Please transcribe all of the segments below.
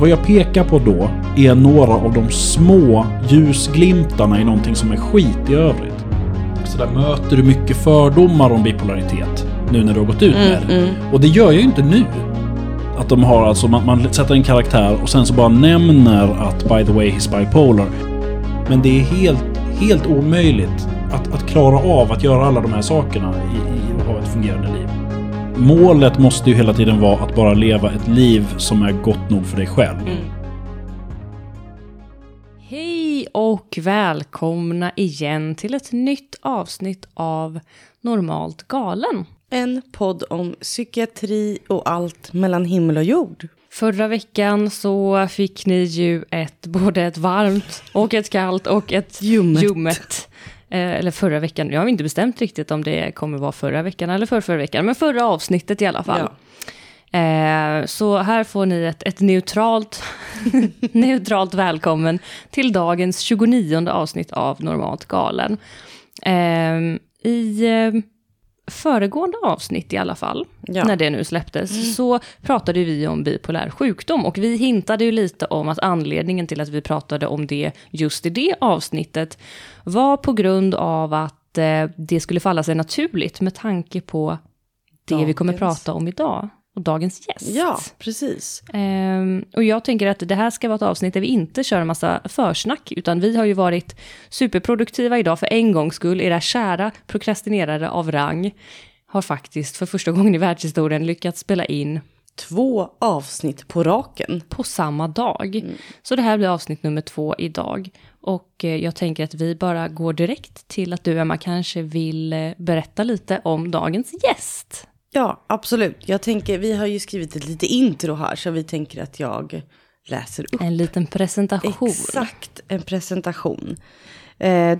Vad jag pekar på då är några av de små ljusglimtarna i någonting som är skit i övrigt. Så där möter du mycket fördomar om bipolaritet nu när du har gått ut med det. Och det gör jag ju inte nu. Att de har alltså, man sätter en karaktär och sen så bara nämner att by the way he's bipolar. Men det är helt omöjligt att klara av att göra alla de här sakerna i ha ett fungerande liv. Målet måste ju hela tiden vara att bara leva ett liv som är gott nog för dig själv. Hej och välkomna igen till ett nytt avsnitt av Normalt Galen. En podd om psykiatri och allt mellan himmel och jord. Förra veckan så fick ni ju både ett varmt och ett kallt och ett ljummet. Eller förra veckan, jag har inte bestämt riktigt om det kommer vara förra veckan eller förra veckan, men förra avsnittet i alla fall. Ja. Så här får ni ett neutralt välkommen till dagens 29:e avsnitt av Normalt Galen. I föregående avsnitt i alla fall, när det nu släpptes, så pratade vi om bipolär sjukdom och vi hintade ju lite om att anledningen till att vi pratade om det just i det avsnittet var på grund av att det skulle falla sig naturligt med tanke på det vi kommer prata om idag och dagens gäst. Ja, precis. Och jag tänker att det här ska vara ett avsnitt där vi inte kör en massa försnack, utan vi har ju varit superproduktiva idag för en gångs skull. Era kära prokrastinerare av rang har faktiskt för första gången i världshistorien lyckats spela in 2 avsnitt på raken. På samma dag. Mm. Så det här blir avsnitt nummer 2 idag. Och jag tänker att vi bara går direkt till att du, Emma, kanske vill berätta lite om dagens gäst. Ja, absolut. Jag tänker, vi har ju skrivit ett litet intro här, så vi tänker att jag läser upp. En liten presentation. Exakt, en presentation.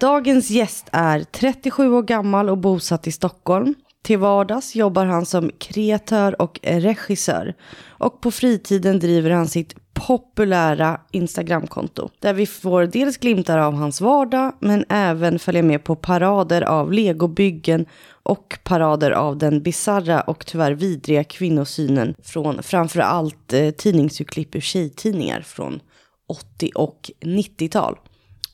Dagens gäst är 37 år gammal och bosatt i Stockholm. Till vardags jobbar han som kreatör och regissör. Och på fritiden driver han sitt populära Instagramkonto. Där vi får dels glimtar av hans vardag, men även följer med på parader av legobyggen och parader av den bizarra och tyvärr vidriga kvinnosynen från framförallt tidningsurklipp ur tjejtidningar från 80- och 90-tal.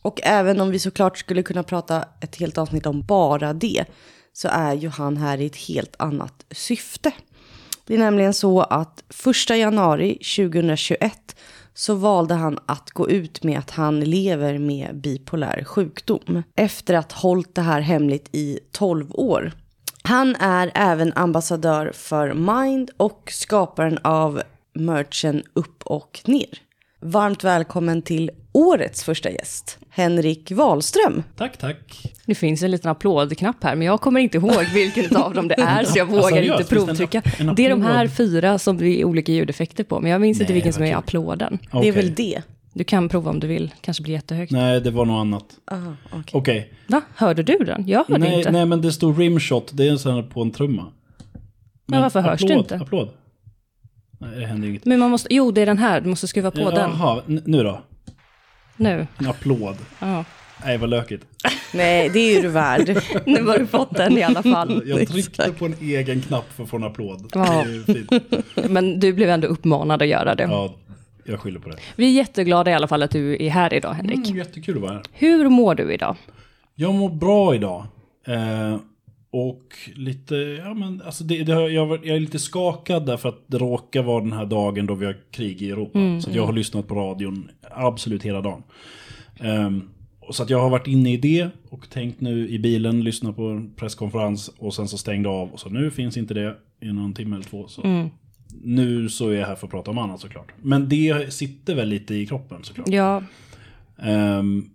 Och även om vi såklart skulle kunna prata ett helt avsnitt om bara det, så är ju han här i ett helt annat syfte. Det är nämligen så att 1 januari 2021 så valde han att gå ut med att han lever med bipolär sjukdom efter att ha hållit det här hemligt i 12 år. Han är även ambassadör för Mind och skaparen av merchen Upp och ner. Varmt välkommen till årets första gäst, Henrik Wahlström. Tack, tack. Det finns en liten applådknapp här, men jag kommer inte ihåg vilken av dem det är, så jag vågar inte provtrycka. Det är de här 4 som det är olika ljudeffekter på, men jag minns inte vilken som är applåden. Okay. Det är väl det. Du kan prova om du vill, kanske blir jättehögt. Nej, det var något annat. Okej. Va? Hörde du den? Jag hörde inte. Nej, men det stod rimshot, det är en sån här på en trumma. Men varför hörs det inte? Applåd. Nej, det händer inget. Men man måste, det är den här, du måste skruva på den. Jaha, nu då? Nu. En applåd. Ja. Nej, vad lökigt. Nej, det är ju du värd. Nu har du fått den i alla fall. Jag tryckte på en egen knapp för att få en applåd. Ja. Men du blev ändå uppmanad att göra det. Ja, jag skyller på det. Vi är jätteglada i alla fall att du är här idag, Henrik. Jättekul att vara här. Hur mår du idag? Jag mår bra idag. Och lite, jag är lite skakad därför att det råkar vara den här dagen då vi har krig i Europa. Så att jag har lyssnat på radion absolut hela dagen. Och så att jag har varit inne i det och tänkt nu i bilen, lyssna på en presskonferens och sen så stängde av. Och så nu finns inte det i någon timme eller 2. Så. Nu så är jag här för att prata om annat såklart. Men det sitter väl lite i kroppen såklart. Ja.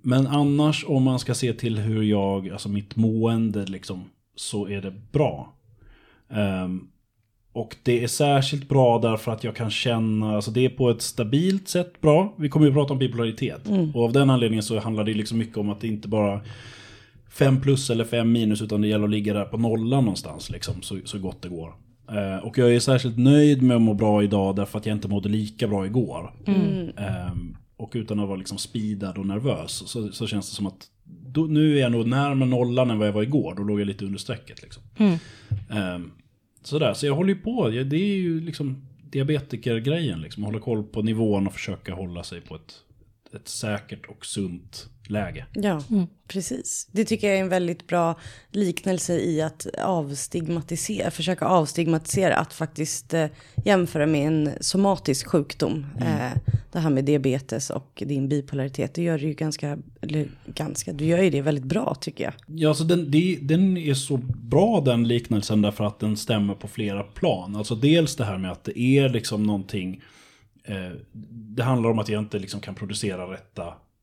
Men annars om man ska se till hur jag, alltså mitt mående liksom, så är det bra. Och det är särskilt bra därför att jag kan känna, alltså det är på ett stabilt sätt bra. Vi kommer ju prata om bipolaritet. Och av den anledningen så handlar det liksom mycket om att det inte bara 5+ eller 5-, utan det gäller att ligga där på nollan någonstans liksom, så gott det går. Och jag är särskilt nöjd med att må bra idag därför att jag inte mådde lika bra igår. Och utan att vara liksom speedad och nervös så känns det som att då, nu är jag nog närmare nollan än vad jag var igår. Då låg jag lite under strecket liksom. Sådär, så jag håller ju på. Det är ju liksom diabetikergrejen liksom, hålla koll på nivån och försöka hålla sig på ett säkert och sunt läge. Ja, precis. Det tycker jag är en väldigt bra liknelse i att försöka avstigmatisera att faktiskt jämföra med en somatisk sjukdom. Det här med diabetes och din bipolaritet, det gör ju du gör ju det väldigt bra tycker jag. Ja, alltså den är så bra den liknelsen därför att den stämmer på flera plan. Alltså dels det här med att det är liksom någonting, det handlar om att jag inte liksom kan producera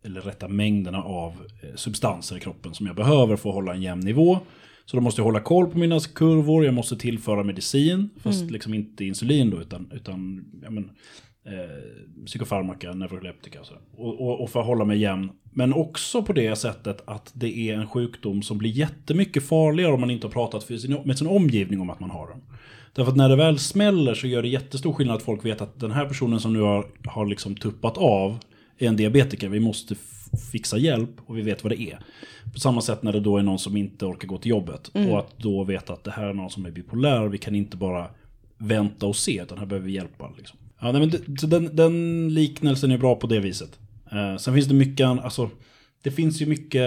rätta mängderna av substanser i kroppen som jag behöver för att hålla en jämn nivå. Så då måste jag hålla koll på mina kurvor, jag måste tillföra medicin, fast liksom inte insulin då, utan psykofarmaka, neuroleptika och sådär. Och för att hålla mig jämn. Men också på det sättet att det är en sjukdom som blir jättemycket farligare om man inte har pratat med sin omgivning om att man har den. Därför att när det väl smäller så gör det jättestor skillnad att folk vet att den här personen som nu har liksom tuppat av är en diabetiker, vi måste fixa hjälp och vi vet vad det är. På samma sätt när det då är någon som inte orkar gå till jobbet och att då veta att det här är någon som är bipolär, vi kan inte bara vänta och se utan här behöver vi hjälpa liksom. Ja, men den liknelsen är bra på det viset. Sen finns det mycket, alltså det finns ju mycket,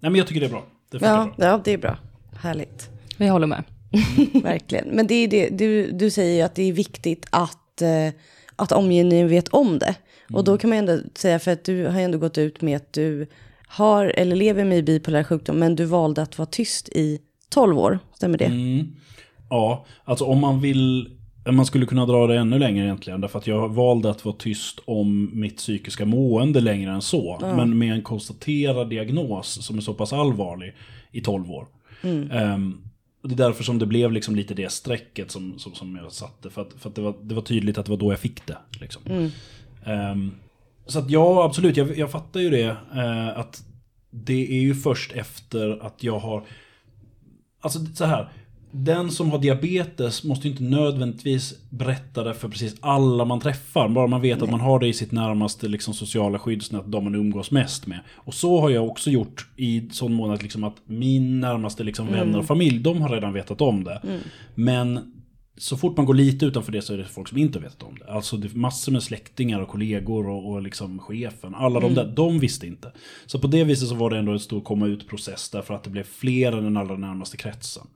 nej men jag tycker det är bra. Ja, det är bra. Härligt. Vi håller med. Verkligen. Men det är det du säger ju att det är viktigt att omgivningen vet om det. Och då kan man ändå säga, för att du har ändå gått ut med att du har eller lever med bipolär sjukdom, men du valde att vara tyst i 12 år. Stämmer det? Ja, alltså man skulle kunna dra det ännu längre egentligen, därför att jag valde att vara tyst om mitt psykiska mående längre än så. Men med en konstaterad diagnos som är så pass allvarlig i 12 år. Det är därför som det blev liksom lite det strecket som jag satte. För att det var tydligt att det var då jag fick det. Liksom. Så att ja, absolut. Jag fattar ju det. Att det är ju först efter att jag har... Alltså så här. Den som har diabetes måste ju inte nödvändigtvis berätta det för precis alla man träffar. Bara man vet att man har det i sitt närmaste liksom, sociala skyddsnät, de man umgås mest med. Och så har jag också gjort i sån månad liksom, att min närmaste liksom, vänner och familj, de har redan vetat om det. Men så fort man går lite utanför det så är det folk som inte vet om det. Alltså det är massor med släktingar och kollegor och liksom chefen. Alla de där, de visste inte. Så på det viset så var det ändå en stor komma ut-process därför att det blev fler än den allra närmaste kretsen.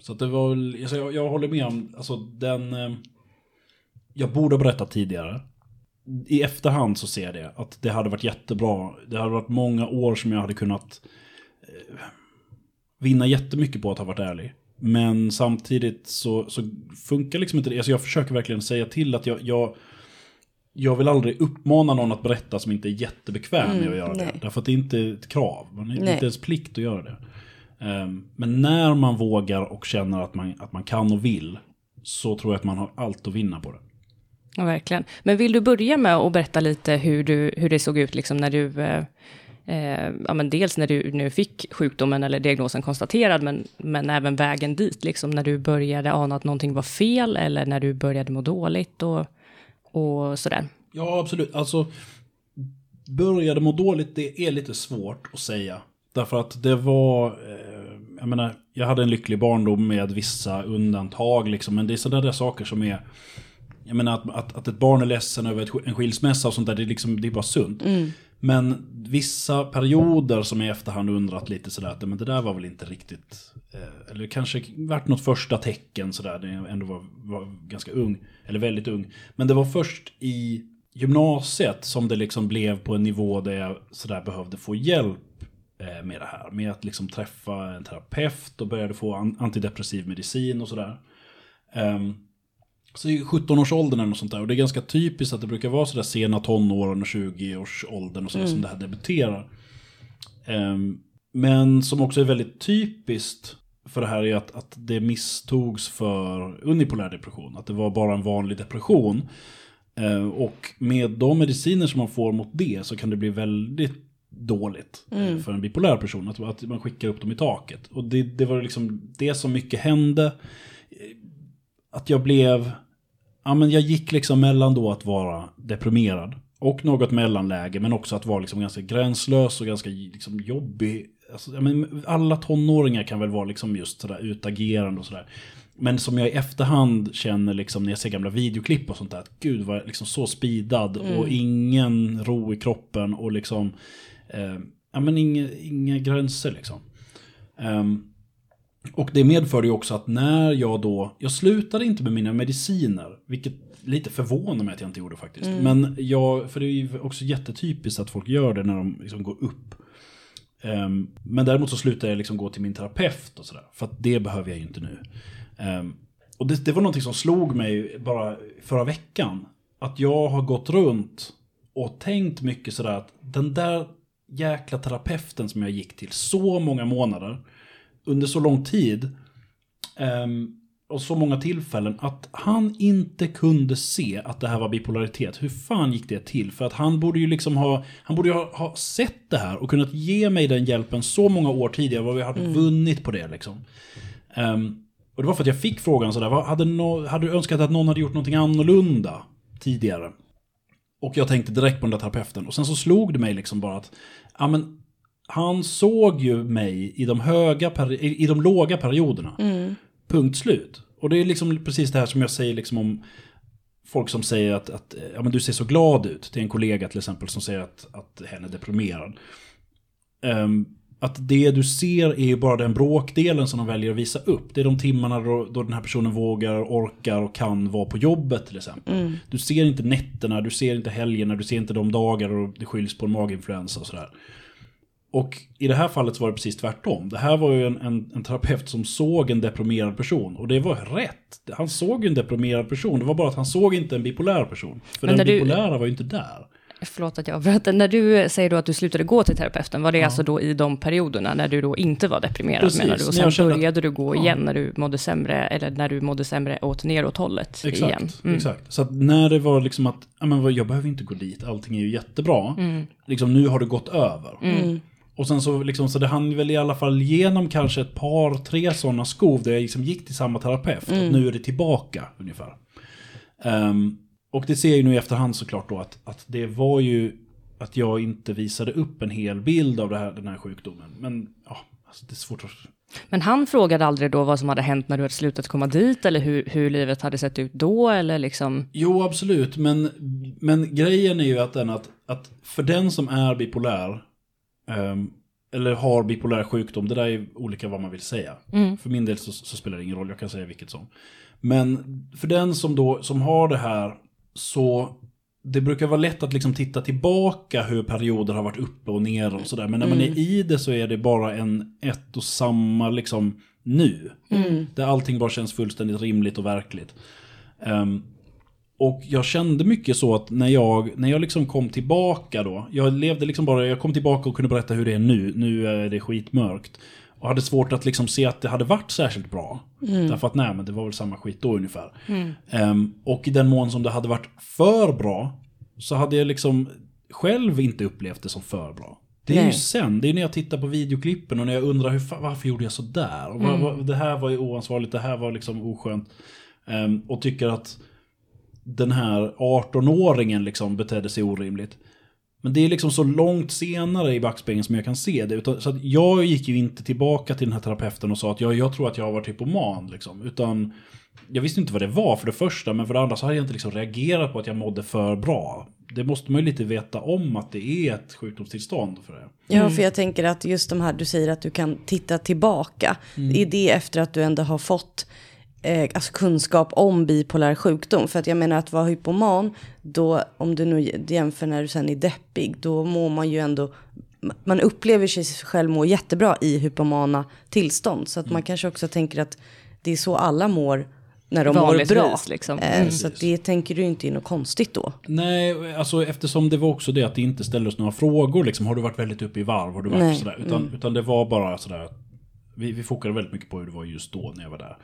Så att det var, alltså jag håller med om, alltså jag borde ha berättat tidigare. I efterhand så ser jag det, att det hade varit jättebra. Det hade varit många år som jag hade kunnat vinna jättemycket på att ha varit ärlig. Men samtidigt så funkar liksom inte det. Alltså jag försöker verkligen säga till att jag vill aldrig uppmana någon att berätta som inte är jättebekväm med att göra det. Därför att det är inte ett krav, man är inte ens plikt att göra det. Men när man vågar och känner att man kan och vill, så tror jag att man har allt att vinna på det. Ja, verkligen. Men vill du börja med att berätta lite hur det såg ut liksom när du dels när du nu fick sjukdomen eller diagnosen konstaterad, men även vägen dit liksom, när du började ana att någonting var fel eller när du började må dåligt och sådär. Ja, absolut. Alltså började må dåligt, det är lite svårt att säga. Därför att det var, jag hade en lycklig barndom med vissa undantag liksom, men det är sådana där saker som är, jag menar att ett barn är ledsen över en skilsmässa och sånt där, det är liksom, det är bara sunt. Men vissa perioder som i efterhand undrat lite sådär, att men det där var väl inte riktigt, eller kanske varit något första tecken sådär, det ändå var ganska ung, eller väldigt ung. Men det var först i gymnasiet som det liksom blev på en nivå där jag sådär behövde få hjälp med det här, med att liksom träffa en terapeut och började få antidepressiv medicin och sådär. Så i 17-årsåldern eller något sånt där, och det är ganska typiskt att det brukar vara sådär sena tonåren och 20-årsåldern och sådär som det här debuterar. Men som också är väldigt typiskt för det här är att det misstogs för unipolär depression, att det var bara en vanlig depression. Och med de mediciner som man får mot det så kan det bli väldigt dåligt för en bipolär person att man skickar upp dem i taket, och det var liksom det som mycket hände, att jag blev jag gick liksom mellan då att vara deprimerad och något mellanläge, men också att vara liksom ganska gränslös och ganska liksom jobbig, alltså, alla tonåringar kan väl vara liksom just sådär utagerande och sådär, Men som jag i efterhand känner liksom, när jag ser gamla videoklipp och sånt där, att gud var liksom så speedad och ingen ro i kroppen och liksom ja, men inga gränser liksom. Och det medförde ju också att när jag då, jag slutade inte med mina mediciner, vilket lite förvånar mig att jag inte gjorde faktiskt. Men jag, för det är ju också jättetypiskt att folk gör det när de liksom går upp. Men däremot så slutade jag liksom gå till min terapeut och sådär, för att det behöver jag ju inte nu. Och det var någonting som slog mig bara förra veckan, att jag har gått runt och tänkt mycket sådär att den där jäkla terapeuten som jag gick till så många månader, under så lång tid och så många tillfällen, att han inte kunde se att det här var bipolaritet. Hur fan gick det till? För att han borde ju liksom ha sett det här och kunnat ge mig den hjälpen så många år tidigare, vad vi hade vunnit på det liksom. Och det var för att jag fick frågan sådär, hade du önskat att någon hade gjort någonting annorlunda tidigare? Och jag tänkte direkt på den där terapeuten. Och sen så slog det mig liksom bara att ja, men han såg ju mig i de låga perioderna. Punkt slut. Och det är liksom precis det här som jag säger liksom om folk som säger att ja, men du ser så glad ut. Det är en kollega till exempel som säger att hen är deprimerad. Att det du ser är ju bara den bråkdelen som de väljer att visa upp. Det är de timmarna då den här personen vågar, orkar och kan vara på jobbet till exempel. Du ser inte nätterna, du ser inte helgerna, du ser inte de dagar och det skylls på en maginfluensa och sådär. Och i det här fallet så var det precis tvärtom. Det här var ju en terapeut som såg en deprimerad person. Och det var rätt. Han såg ju en deprimerad person. Det var bara att han såg inte en bipolär person. För den bipolära var ju inte där. Förlåt att jag avbröt. När du säger då att du slutade gå till terapeuten, var det alltså då i de perioderna när du då inte var deprimerad, precis, menar du? Och sen började du gå igen när du mådde sämre, eller när du mådde sämre åt neråt hållet igen. Exakt. Så att när det var liksom att jag behöver inte gå dit, allting är ju jättebra. Liksom, nu har det gått över. Och sen så liksom, så det hann väl i alla fall genom kanske ett par, tre sådana skov där jag liksom gick till samma terapeut. Att nu är det tillbaka ungefär. Och det ser jag ju nu i efterhand såklart då att det var ju att jag inte visade upp en hel bild av den här sjukdomen. Men ja, alltså det är svårt att... Men han frågade aldrig då vad som hade hänt när du hade slutat komma dit, eller hur livet hade sett ut då, eller liksom... Jo, absolut. Men grejen är ju att för den som är bipolär... eller har bipolär sjukdom, det där är olika vad man vill säga. För min del så spelar det ingen roll, jag kan säga vilket som. Men för den som har det här, så det brukar vara lätt att liksom titta tillbaka hur perioder har varit uppe och ner och sådär. Men när man är i det så är det bara ett och samma liksom nu. Där allting bara känns fullständigt rimligt och verkligt. Och jag kände mycket så att när jag liksom kom tillbaka då, jag kom tillbaka och kunde berätta hur det är nu. Nu är det skitmörkt. Och hade svårt att liksom se att det hade varit särskilt bra. Därför att nej, men det var väl samma skit då ungefär. Och i den mån som det hade varit för bra, så hade jag liksom själv inte upplevt det som för bra. Det är ju sen, det är när jag tittar på videoklippen och när jag undrar varför gjorde jag så där? Och det här var ju oansvarigt, det här var liksom oskönt. Och tycker att den här 18-åringen liksom betedde sig orimligt. Men det är liksom så långt senare i backspegeln som jag kan se det. Så att jag gick ju inte tillbaka till den här terapeuten och sa att jag tror att jag var hypoman. Liksom. Utan jag visste inte vad det var för det första. Men för det andra så hade jag inte liksom reagerat på att jag mådde för bra. Det måste man ju lite veta om att det är ett sjukdomstillstånd för det. Ja, för jag tänker att just de här, du säger att du kan titta tillbaka. Det är det efter att du ändå har fått... alltså kunskap om bipolär sjukdom. För att jag menar att vara hypoman då, om du nu jämför när du sen är deppig, då mår man ju ändå, man upplever sig själv må jättebra i hypomana tillstånd. Så att man kanske också tänker att det är så alla mår när de mår bra liksom. Så att det tänker du inte är något konstigt då. Nej, alltså eftersom det var också det att det inte ställdes några frågor liksom, har du varit väldigt uppe i varv, har du varit sådär, utan det var bara sådär, vi fokade väldigt mycket på hur det var just då när jag var där.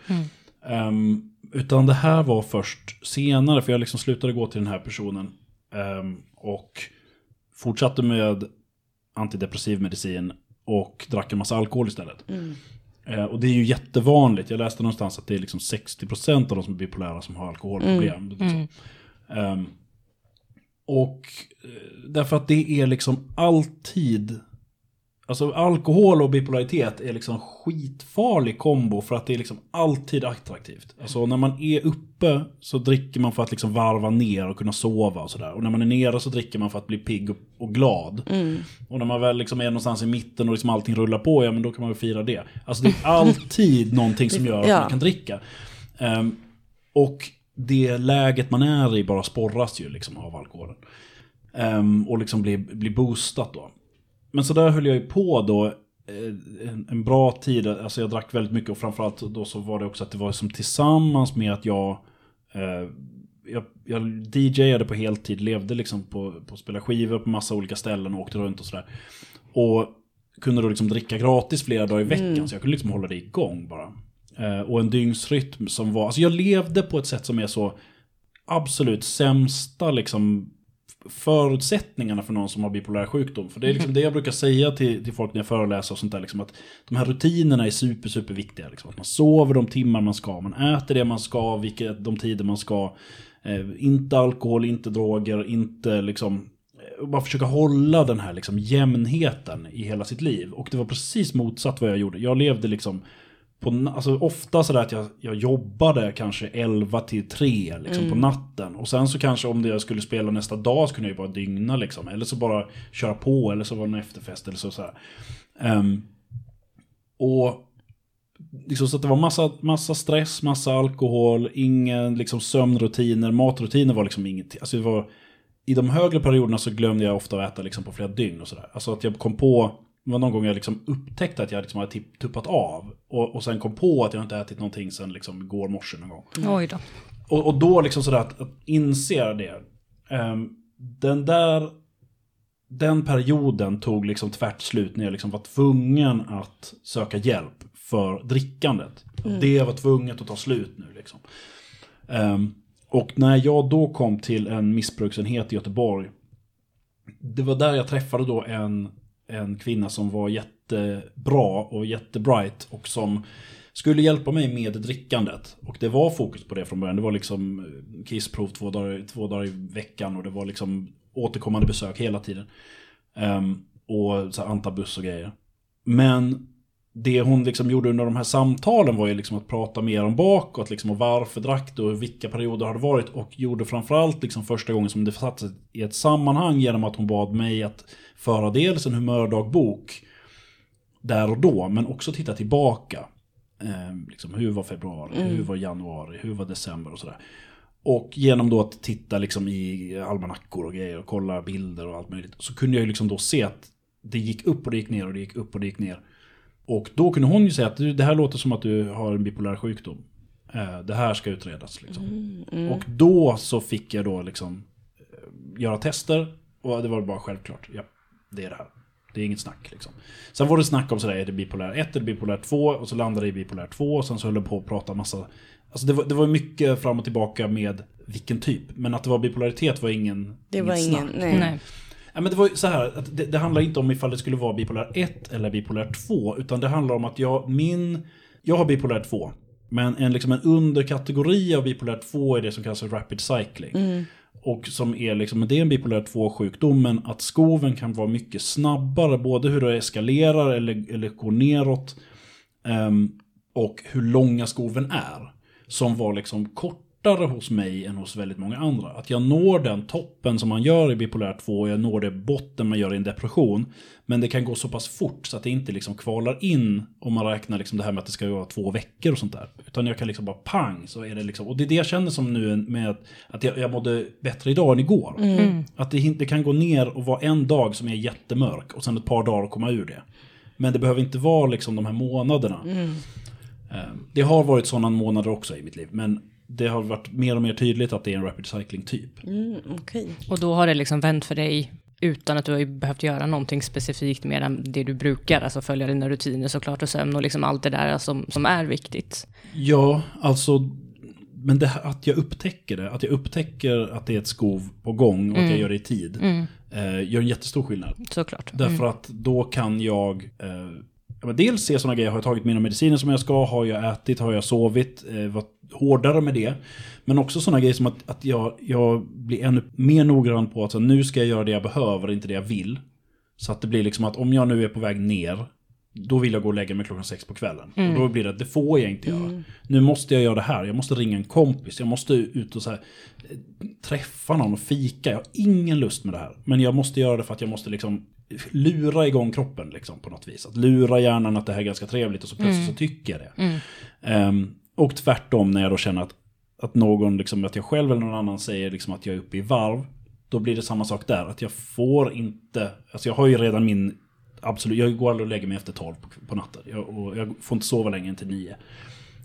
Utan det här var först senare, för jag liksom slutade gå till den här personen och fortsatte med antidepressiv medicin och drack en massa alkohol istället. Och det är ju jättevanligt. Jag läste någonstans att det är liksom 60% av de som är bipolära som har alkoholproblem. Liksom. Och därför att det är liksom alltid Alltså alkohol och bipolaritet är liksom skitfarlig kombo för att det är liksom alltid attraktivt. Alltså när man är uppe så dricker man för att liksom varva ner och kunna sova och sådär. Och när man är nere så dricker man för att bli pigg och glad. Mm. Och när man väl liksom är någonstans i mitten och liksom allting rullar på, ja men då kan man ju fira det. Alltså det är alltid någonting som gör att man kan dricka. Och det läget man är i bara sporras ju liksom av alkoholen. Och liksom blir boostat då. Men så där höll jag ju på då en bra tid. Alltså jag drack väldigt mycket och framförallt då så var det också att det var som tillsammans med att jag DJade på heltid, levde liksom på att spela skivor på massa olika ställen och åkte runt och sådär. Och kunde då liksom dricka gratis flera dagar i veckan så jag kunde liksom hålla det igång bara. Och en dygnsrytm som var, alltså jag levde på ett sätt som är så absolut sämsta liksom förutsättningarna för någon som har bipolär sjukdom. För det är liksom det jag brukar säga till folk när jag föreläser och sånt där, liksom att de här rutinerna är super, super viktiga. Liksom. Att man sover de timmar man ska, man äter det man ska, de tider man ska. Inte alkohol, inte droger, inte liksom... Bara försöka hålla den här liksom jämnheten i hela sitt liv. Och det var precis motsatt vad jag gjorde. Jag levde liksom... Alltså ofta sådär att jag jobbade kanske 11 till 3 liksom, på natten. Och sen så kanske om det jag skulle spela nästa dag så kunde jag ju bara dygna liksom. Eller så bara köra på, eller så var det en efterfest eller så. Och liksom, så att det var massa stress, massa alkohol, ingen liksom, sömnrutiner, matrutiner var liksom ingenting. Alltså det var, i de högre perioderna så glömde jag ofta att äta liksom, på flera dygn och sådär. Alltså att jag kom på... Det var någon gång jag liksom upptäckte att jag liksom hade tuppat av. Och sen kom på att jag inte ätit någonting sen liksom igår morse någon gång. Oj då. Och då liksom sådär att inse det. Den perioden tog liksom tvärt slut när jag liksom var tvungen att söka hjälp för drickandet. Det var tvunget att ta slut nu liksom. Och när jag då kom till en missbruksenhet i Göteborg. Det var där jag träffade då en kvinna som var jättebra och jättebright och som skulle hjälpa mig med drickandet. Och det var fokus på det från början. Det var liksom kissprov två dagar i veckan och det var liksom återkommande besök hela tiden. Och så här antabus och grejer. Men det hon liksom gjorde under de här samtalen var ju liksom att prata mer om bakåt liksom, och varför drack det och vilka perioder har det varit, och gjorde framförallt liksom första gången som det satt i ett sammanhang genom att hon bad mig att föra dels en humördagbok där och då, men också titta tillbaka liksom, hur var februari, hur var januari, hur var december och sådär. Och genom då att titta liksom i almanackor och grejer och kolla bilder och allt möjligt, så kunde jag ju liksom då se att det gick upp och det gick ner och det gick upp och det gick ner. Och då kunde hon ju säga att det här låter som att du har en bipolär sjukdom. Det här ska utredas. Liksom. Och då så fick jag då liksom göra tester. Och det var bara självklart. Ja, det är det här. Det är inget snack. Liksom. Sen var det snack om sådär, är det bipolär 1 eller bipolär 2? Och så landade det i bipolär 2. Och sen så höll jag på att prata massa... Alltså det var mycket fram och tillbaka med vilken typ. Men att det var bipolaritet var ingen det var snack. Nej. Ja, men det var så här, att det handlar inte om ifall det skulle vara bipolär 1 eller bipolär 2, utan det handlar om att jag har bipolär 2, men en underkategori av bipolär 2 är det som kallas för rapid cycling. Och som är liksom, det är en bipolär 2-sjukdomen att skoven kan vara mycket snabbare, både hur det eskalerar eller går neråt och hur långa skoven är, som var liksom kort hos mig än hos väldigt många andra. Att jag når den toppen som man gör i bipolär 2 och jag når det botten man gör i en depression, men det kan gå så pass fort så att det inte liksom kvalar in om man räknar liksom det här med att det ska vara 2 veckor och sånt där, utan jag kan liksom bara pang så är det liksom, och det är det jag känner som nu med att jag mådde bättre idag än igår. Att det kan gå ner och vara en dag som är jättemörk och sen ett par dagar komma ur det, men det behöver inte vara liksom de här månaderna. Det har varit sådana månader också i mitt liv, men det har varit mer och mer tydligt att det är en rapid cycling-typ. Okay. Och då har det liksom vänt för dig utan att du har behövt göra någonting specifikt mer än det du brukar. Alltså följa dina rutiner såklart och sömn och liksom allt det där som är viktigt. Ja, alltså... Men det, att jag upptäcker det. Att jag upptäcker att det är ett skov på gång och att jag gör det i tid. Gör en jättestor skillnad. Såklart. Därför att då kan jag... dels se sådana grejer, har jag tagit mina mediciner som jag ska, har jag ätit, har jag sovit, varit hårdare med det. Men också sådana grejer som att jag blir ännu mer noggrann på att så, nu ska jag göra det jag behöver, inte det jag vill. Så att det blir liksom att om jag nu är på väg ner, då vill jag gå och lägga mig 6:00 på kvällen. Mm. Och då blir det får jag inte göra. Mm. Nu måste jag göra det här. Jag måste ringa en kompis. Jag måste ut och så här, träffa någon och fika. Jag har ingen lust med det här. Men jag måste göra det för att jag måste liksom lura igång kroppen liksom, på något vis. Att lura hjärnan att det här är ganska trevligt och så plötsligt så tycker jag det. Mm. Och tvärtom när jag då känner att någon, liksom, att jag själv eller någon annan säger liksom, att jag är uppe i varv. Då blir det samma sak där. Att jag får inte... Alltså jag har ju redan min... Absolut, jag går aldrig och lägger mig efter 12 på natten. Jag får inte sova längre än till 9.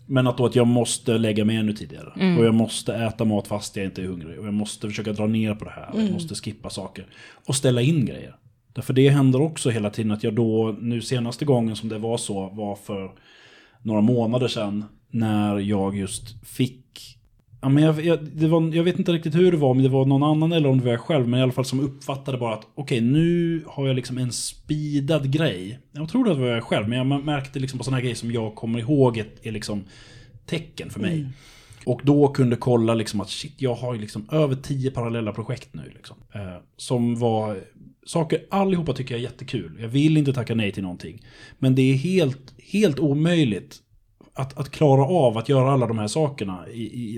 Men att då att jag måste lägga mig ännu tidigare. Mm. Och jag måste äta mat fast jag inte är hungrig. Och jag måste försöka dra ner på det här. Mm. Jag måste skippa saker. Och ställa in grejer. Därför det händer också hela tiden att jag då... Nu senaste gången som det var så var för några månader sedan. När jag just fick... Ja, men jag vet inte riktigt hur det var, men det var någon annan eller om det var jag själv, men i alla fall som uppfattade bara att okej, nu har jag liksom en speedad grej. Jag tror det var jag själv, men jag märkte liksom på sådana här grejer som jag kommer ihåg är liksom tecken för mig. Mm. Och då kunde kolla liksom att shit, jag har ju liksom över 10 parallella projekt nu liksom. Som var saker allihopa tycker jag är jättekul. Jag vill inte tacka nej till någonting. Men det är helt omöjligt att klara av att göra alla de här sakerna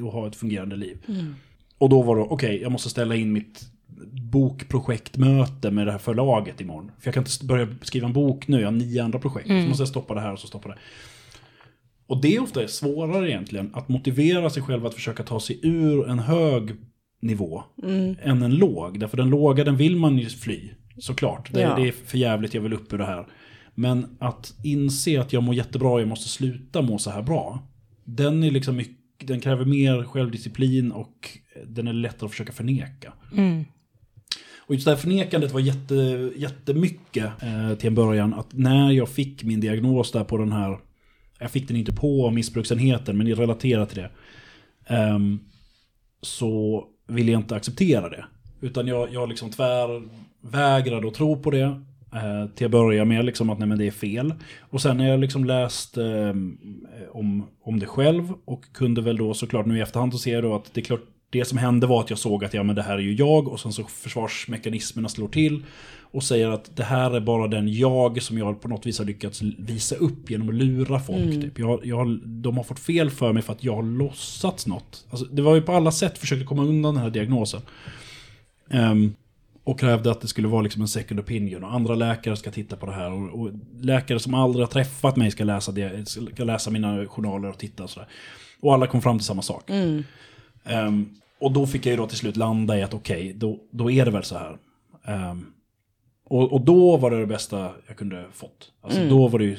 och ha ett fungerande liv. Mm. Och då var det, okej, jag måste ställa in mitt bokprojektmöte med det här förlaget imorgon. För jag kan inte börja skriva en bok nu, jag har 9 andra projekt. Mm. Så måste jag stoppa det här och så stoppa det. Och det är ofta svårare egentligen att motivera sig själv att försöka ta sig ur en hög nivå än en låg. Därför den låga, den vill man ju fly, såklart. Ja. Det är för jävligt, jag vill upp ur det här. Men att inse att jag mår jättebra, jag måste sluta må så här bra. Den är liksom den kräver mer självdisciplin och den är lättare att försöka förneka. Mm. Och just det här förnekandet var jättemycket till en början. Att när jag fick min diagnos där på den här, jag fick den inte på missbruksenheten, men det är relaterat till det. Så ville jag inte acceptera det. Utan jag liksom tvärvägrade att tro på det. Till att börja med liksom, att nej, men det är fel. Och sen när jag liksom läst om det själv och kunde väl då såklart nu i efterhand och se då att det är klart, det som hände var att jag såg att ja, men det här är ju jag, och sen så försvarsmekanismerna slår till och säger att det här är bara den jag som jag på något vis har lyckats visa upp genom att lura folk. Typ. De har fått fel för mig för att jag har låtsats något. Alltså, det var ju på alla sätt försökte komma undan den här diagnosen. Och krävde att det skulle vara liksom en second opinion. Och andra läkare ska titta på det här. Och läkare som aldrig har träffat mig ska läsa mina journaler och titta. Och sådär. Och alla kom fram till samma sak. Mm. Och då fick jag ju då till slut landa i att okej, då är det väl så här. Och då var det bästa jag kunde fått. Alltså, då var det ju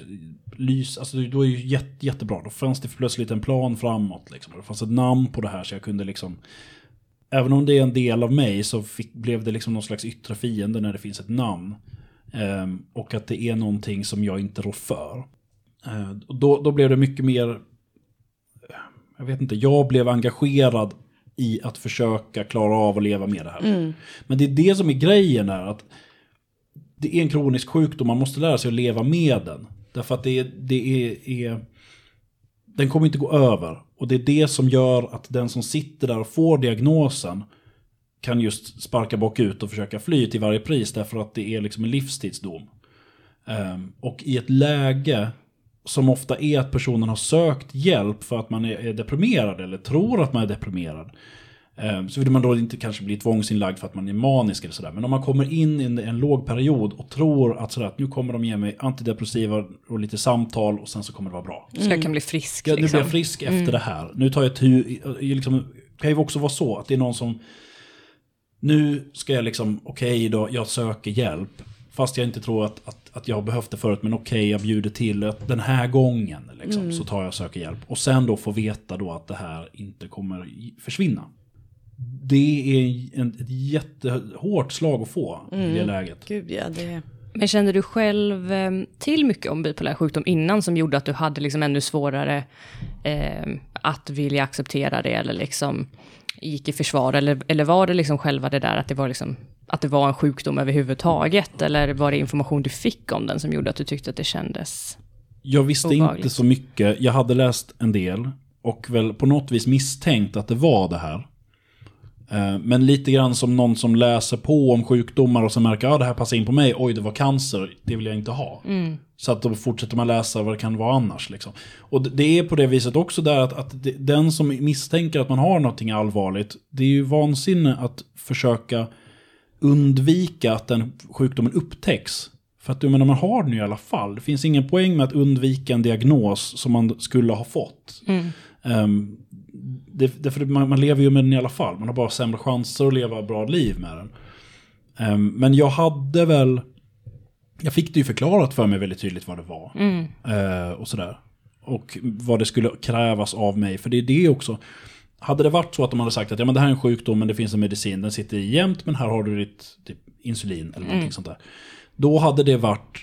lys. Alltså, då är det ju jättebra. Då fanns det plötsligt en plan framåt. Liksom. Det fanns ett namn på det här så jag kunde liksom... Även om det är en del av mig så blev det liksom någon slags yttre fiende när det finns ett namn. Och att det är någonting som jag inte rår för. Då blev det mycket mer... Jag vet inte, jag blev engagerad i att försöka klara av att leva med det här. Mm. Men det är det som är grejen här. Att det är en kronisk sjukdom, man måste lära sig att leva med den. Därför att den kommer inte gå över. Och det är det som gör att den som sitter där och får diagnosen kan just sparka bakut och försöka fly till varje pris. Därför att det är liksom en livstidsdom. Och i ett läge som ofta är att personen har sökt hjälp för att man är deprimerad eller tror att man är deprimerad. Så vill man då inte kanske bli tvångsinlagd för att man är manisk eller sådär. Men om man kommer in i en låg period och tror att, sådär, att nu kommer de ge mig antidepressiva och lite samtal och sen så kommer det vara bra. Så jag kan bli frisk. Ja, nu blir jag frisk efter det här. Nu tar jag liksom, kan ju också vara så att det är någon som nu ska jag liksom, okej då, jag söker hjälp. Fast jag inte tror att jag har behövt det förut, men okej, jag bjuder till att den här gången liksom, så tar jag och söker hjälp. Och sen då får veta då att det här inte kommer försvinna. Det är ett jättehårt slag att få i det läget. Gud, ja, det... Men kände du själv till mycket om bipolär sjukdom innan som gjorde att du hade liksom ännu svårare att vilja acceptera det eller liksom gick i försvar? Eller var det liksom själva det där att det var en sjukdom överhuvudtaget? Eller var det information du fick om den som gjorde att du tyckte att det kändes Jag visste obehagligt? Inte så mycket. Jag hade läst en del och väl på något vis misstänkt att det var det här. Men lite grann som någon som läser på om sjukdomar och så märker att det här passar in på mig. Oj, det var cancer, det vill jag inte ha. Mm. Så att då fortsätter man läsa vad det kan vara annars. Liksom. Och det är på det viset också där att det, den som misstänker att man har någonting allvarligt. Det är ju vansinne att försöka undvika att den sjukdomen upptäcks. För att man har den i alla fall. Det finns ingen poäng med att undvika en diagnos som man skulle ha fått. Mm. Därför man lever ju med den i alla fall. Man har bara sämre chanser att leva bra liv med den. Men jag fick det ju förklarat för mig väldigt tydligt vad det var. Mm. Och sådär. Och vad det skulle krävas av mig. För det är det också. Hade det varit så att de hade sagt att ja, men det här är en sjukdom men det finns en medicin. Den sitter i jämt men här har du ditt typ, insulin eller någonting sånt där. Då hade det varit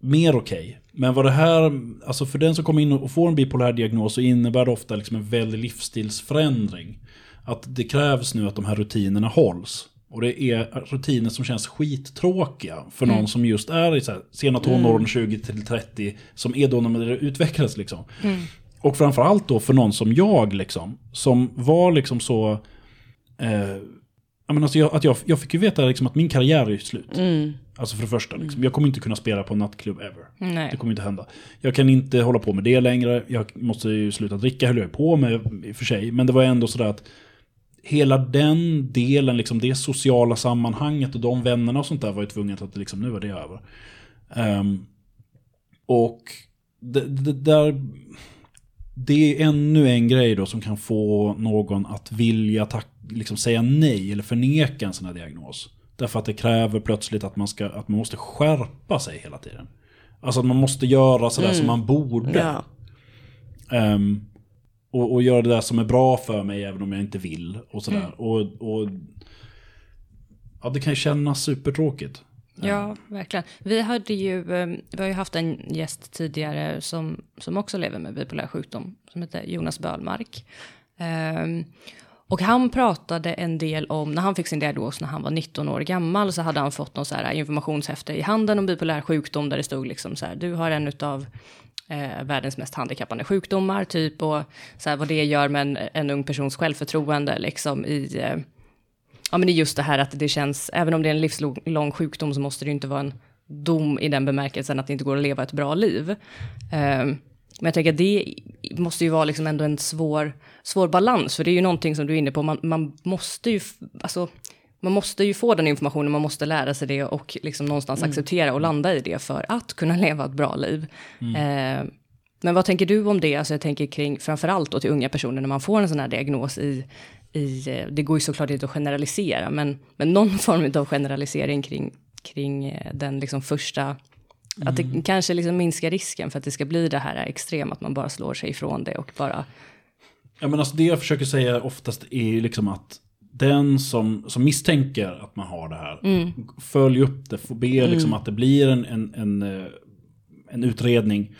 mer okej. Men vad det här, alltså för den som kommer in och får en bipolär diagnos så innebär det ofta liksom en väldig livsstilsförändring. Att det krävs nu att de här rutinerna hålls. Och det är rutiner som känns skittråkiga för någon som just är i så här sena tonåren 20-30 som är då när det utvecklas liksom. Mm. Och framförallt då för någon som jag liksom, som var liksom så... men alltså jag fick ju veta liksom att min karriär är ju slut. Mm. Alltså för det första. Liksom. Jag kommer inte kunna spela på en nattklubb ever. Nej. Det kommer inte hända. Jag kan inte hålla på med det längre. Jag måste ju sluta dricka, höll jag på med i och för sig. Men det var ändå sådär att hela den delen, liksom det sociala sammanhanget och de vännerna och sånt där var ju tvunget att liksom, nu var det över. Och det är ännu en grej då som kan få någon att vilja liksom säga nej eller förneka en sån här diagnos. Därför att det kräver plötsligt att man måste skärpa sig hela tiden. Alltså att man måste göra sådär som man borde. Ja. Och göra det där som är bra för mig även om jag inte vill. Och sådär. Mm. Och ja, det kan ju kännas supertråkigt. Ja, verkligen. Vi har ju haft en gäst tidigare som också lever med bipolär sjukdom som heter Jonas Böhlmark. Och han pratade en del om, när han fick sin diagnos när han var 19 år gammal så hade han fått någon så här informationshäfte i handen om bipolär sjukdom där det stod liksom så här, du har en utav världens mest handikappande sjukdomar typ och så här, vad det gör med en ung persons självförtroende liksom i... Ja, men det är just det här att det känns, även om det är en livslång sjukdom så måste det ju inte vara en dom i den bemärkelsen att det inte går att leva ett bra liv. Men jag tänker att det måste ju vara liksom ändå en svår balans, för det är ju någonting som du är inne på. Man måste ju få den informationen, man måste lära sig det och liksom någonstans acceptera och landa i det för att kunna leva ett bra liv. Mm. Men vad tänker du om det? Alltså jag tänker kring framförallt då till unga personer när man får en sån här diagnos det går ju såklart inte att generalisera, men någon form av generalisering kring den liksom första, att det kanske liksom minskar risken för att det ska bli det här extrema, att man bara slår sig ifrån det och bara... Ja, men alltså det jag försöker säga oftast är liksom att den som misstänker att man har det här, följ upp det, får be liksom att det blir en utredning.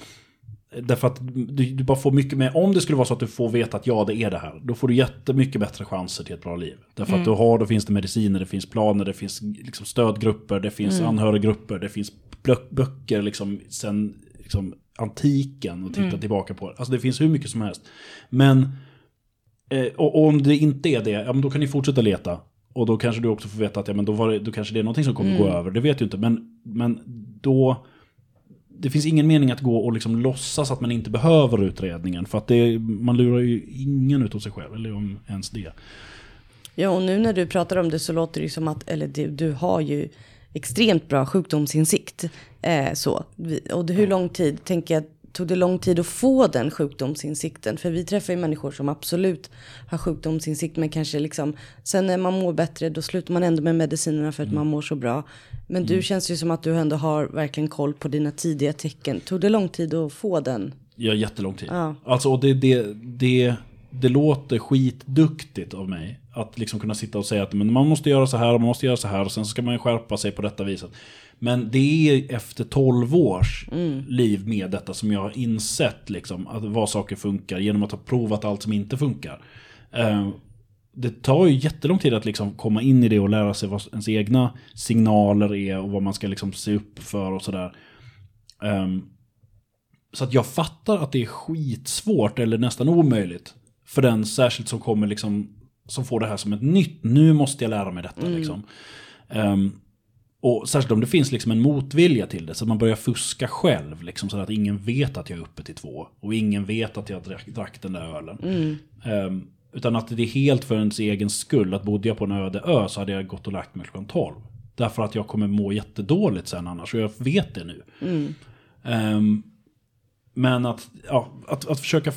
Därför att du bara får mycket mer. Om det skulle vara så att du får veta att ja, det är det här, då får du jättemycket bättre chanser till ett bra liv. Därför att då finns det mediciner, det finns planer, det finns liksom stödgrupper, det finns anhöriggrupper, det finns böcker liksom, sen liksom antiken och titta tillbaka på det. Alltså det finns hur mycket som helst. Men och om det inte är det, ja, men då kan ni fortsätta leta. Och då kanske du också får veta att ja, men då kanske det är någonting som kommer gå över. Det vet du inte, men då... Det finns ingen mening att gå och liksom låtsas att man inte behöver utredningen. För att man lurar ju ingen utav sig själv, eller om ens det. Ja, och nu när du pratar om det så låter det ju som att... Eller du har ju extremt bra sjukdomsinsikt. Och hur lång tid, tänker jag, tog det lång tid att få den sjukdomsinsikten? För vi träffar ju människor som absolut har sjukdomsinsikt. Men kanske liksom... Sen när man mår bättre, då slutar man ändå med medicinerna för att man mår så bra. Men du känns ju som att du ändå har verkligen koll på dina tidiga tecken. Tog det lång tid att få den? Ja, jättelång tid. Ja. Alltså, det låter skitduktigt av mig att liksom kunna sitta och säga att men man måste göra så här och man måste göra så här och sen ska man ju skärpa sig på detta viset. Men det är efter 12 års liv med detta som jag har insett liksom, att vad saker funkar genom att ha provat allt som inte funkar. Det tar ju jättelång tid att liksom komma in i det och lära sig vad ens egna signaler är och vad man ska liksom se upp för och sådär. Så att jag fattar att det är skitsvårt eller nästan omöjligt för den särskilt som kommer liksom som får det här som ett nytt, nu måste jag lära mig detta liksom. Och särskilt om det finns liksom en motvilja till det, så att man börjar fuska själv liksom, så att ingen vet att jag är uppe till 2 och ingen vet att jag drack den där ölen. Utan att det är helt för ens egen skull, att bodde jag på en öde ö så hade jag gått och lagt mig klockan 12. Därför att jag kommer må jättedåligt sen annars, och jag vet det nu. Men att försöka...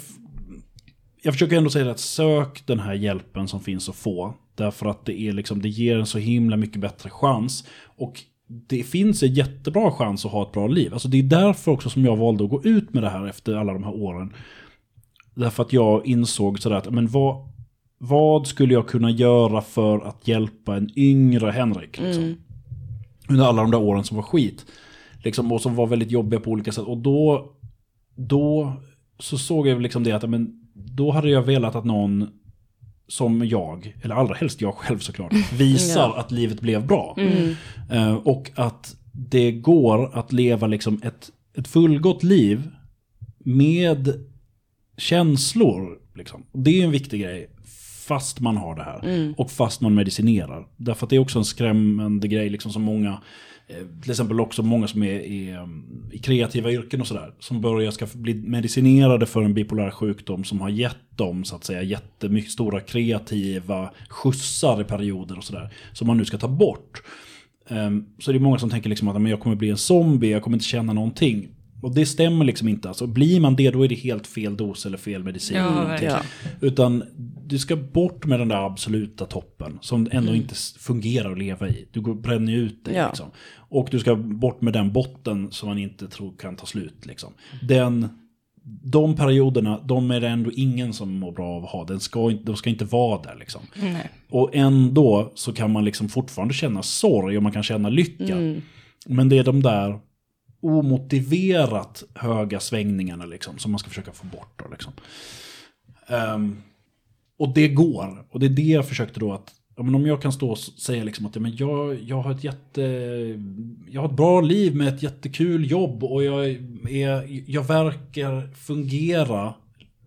Jag försöker ändå säga att sök den här hjälpen som finns att få. Därför att det är liksom, det ger en så himla mycket bättre chans. Och det finns en jättebra chans att ha ett bra liv. Alltså det är därför också som jag valde att gå ut med det här efter alla de här åren. Därför att jag insåg sådär att, men vad skulle jag kunna göra för att hjälpa en yngre Henrik? Liksom? Under alla de där åren som var skit. Liksom, och som var väldigt jobbiga på olika sätt. Och då så såg jag liksom det att, men då hade jag velat att någon som jag, eller allra helst jag själv såklart, visar att livet blev bra. Och att det går att leva liksom ett fullgott liv med känslor. Liksom. Det är en viktig grej, fast man har det här. Och fast man medicinerar. Därför att det är också en skrämmande grej liksom, som många... Till exempel också många som är i kreativa yrken och sådär, som börjar ska bli medicinerade för en bipolär sjukdom som har gett dem så att säga jättemycket stora kreativa skjutsar i perioder och sådär, som man nu ska ta bort. Så det är många som tänker liksom att, men jag kommer bli en zombie, jag kommer inte känna någonting. Och det stämmer liksom inte. Alltså, blir man det, då är det helt fel dos eller fel medicin. Utan du ska bort med den där absoluta toppen som ändå inte fungerar att leva i. Du bränner ut det liksom. Och du ska bort med den botten som man inte tror kan ta slut. Liksom. De perioderna, de är det ändå ingen som mår bra av att ha. De ska inte vara där liksom. Och ändå så kan man liksom fortfarande känna sorg och man kan känna lycka. Men det är de där omotiverat höga svängningarna liksom, som man ska försöka få bort då, liksom. Och det går, och det är det jag försökte då, att men om jag kan stå och säga liksom att men jag har ett bra liv med ett jättekul jobb, och jag verkar fungera,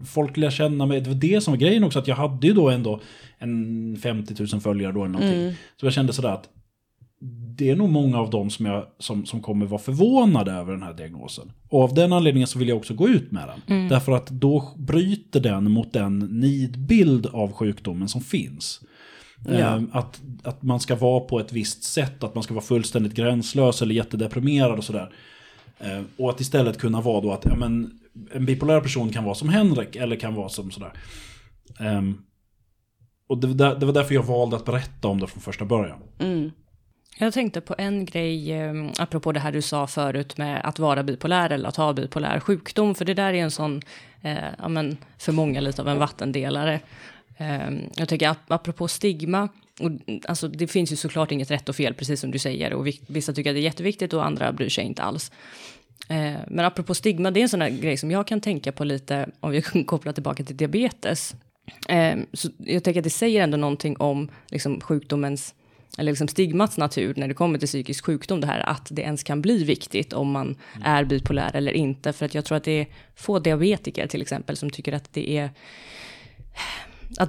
folk lär känna mig. Det var det som var grejen också, att jag hade ju då ändå en 50 000 följare då eller någonting. Så jag kände sådär att det är nog många av dem som kommer vara förvånade över den här diagnosen. Och av den anledningen så vill jag också gå ut med den. Därför att då bryter den mot den nidbild av sjukdomen som finns. Att man ska vara på ett visst sätt, att man ska vara fullständigt gränslös eller jättedeprimerad och sådär. Och att istället kunna vara då att en bipolär person kan vara som Henrik eller kan vara som sådär. Och det var därför jag valde att berätta om det från första början. Jag tänkte på en grej apropå det här du sa förut med att vara bipolär eller att ha bipolär sjukdom. För det där är en sån, för många lite av en vattendelare. Jag tycker att apropå stigma, och, alltså, det finns ju såklart inget rätt och fel precis som du säger. Och vissa tycker att det är jätteviktigt och andra bryr sig inte alls. Men apropå stigma, det är en sån här grej som jag kan tänka på lite om vi kan koppla tillbaka till diabetes. Så jag tänker att det säger ändå någonting om liksom, sjukdomens... eller liksom stigmats natur när det kommer till psykisk sjukdom, det här att det ens kan bli viktigt om man är bipolär eller inte. För att jag tror att det är få diabetiker till exempel som tycker att det är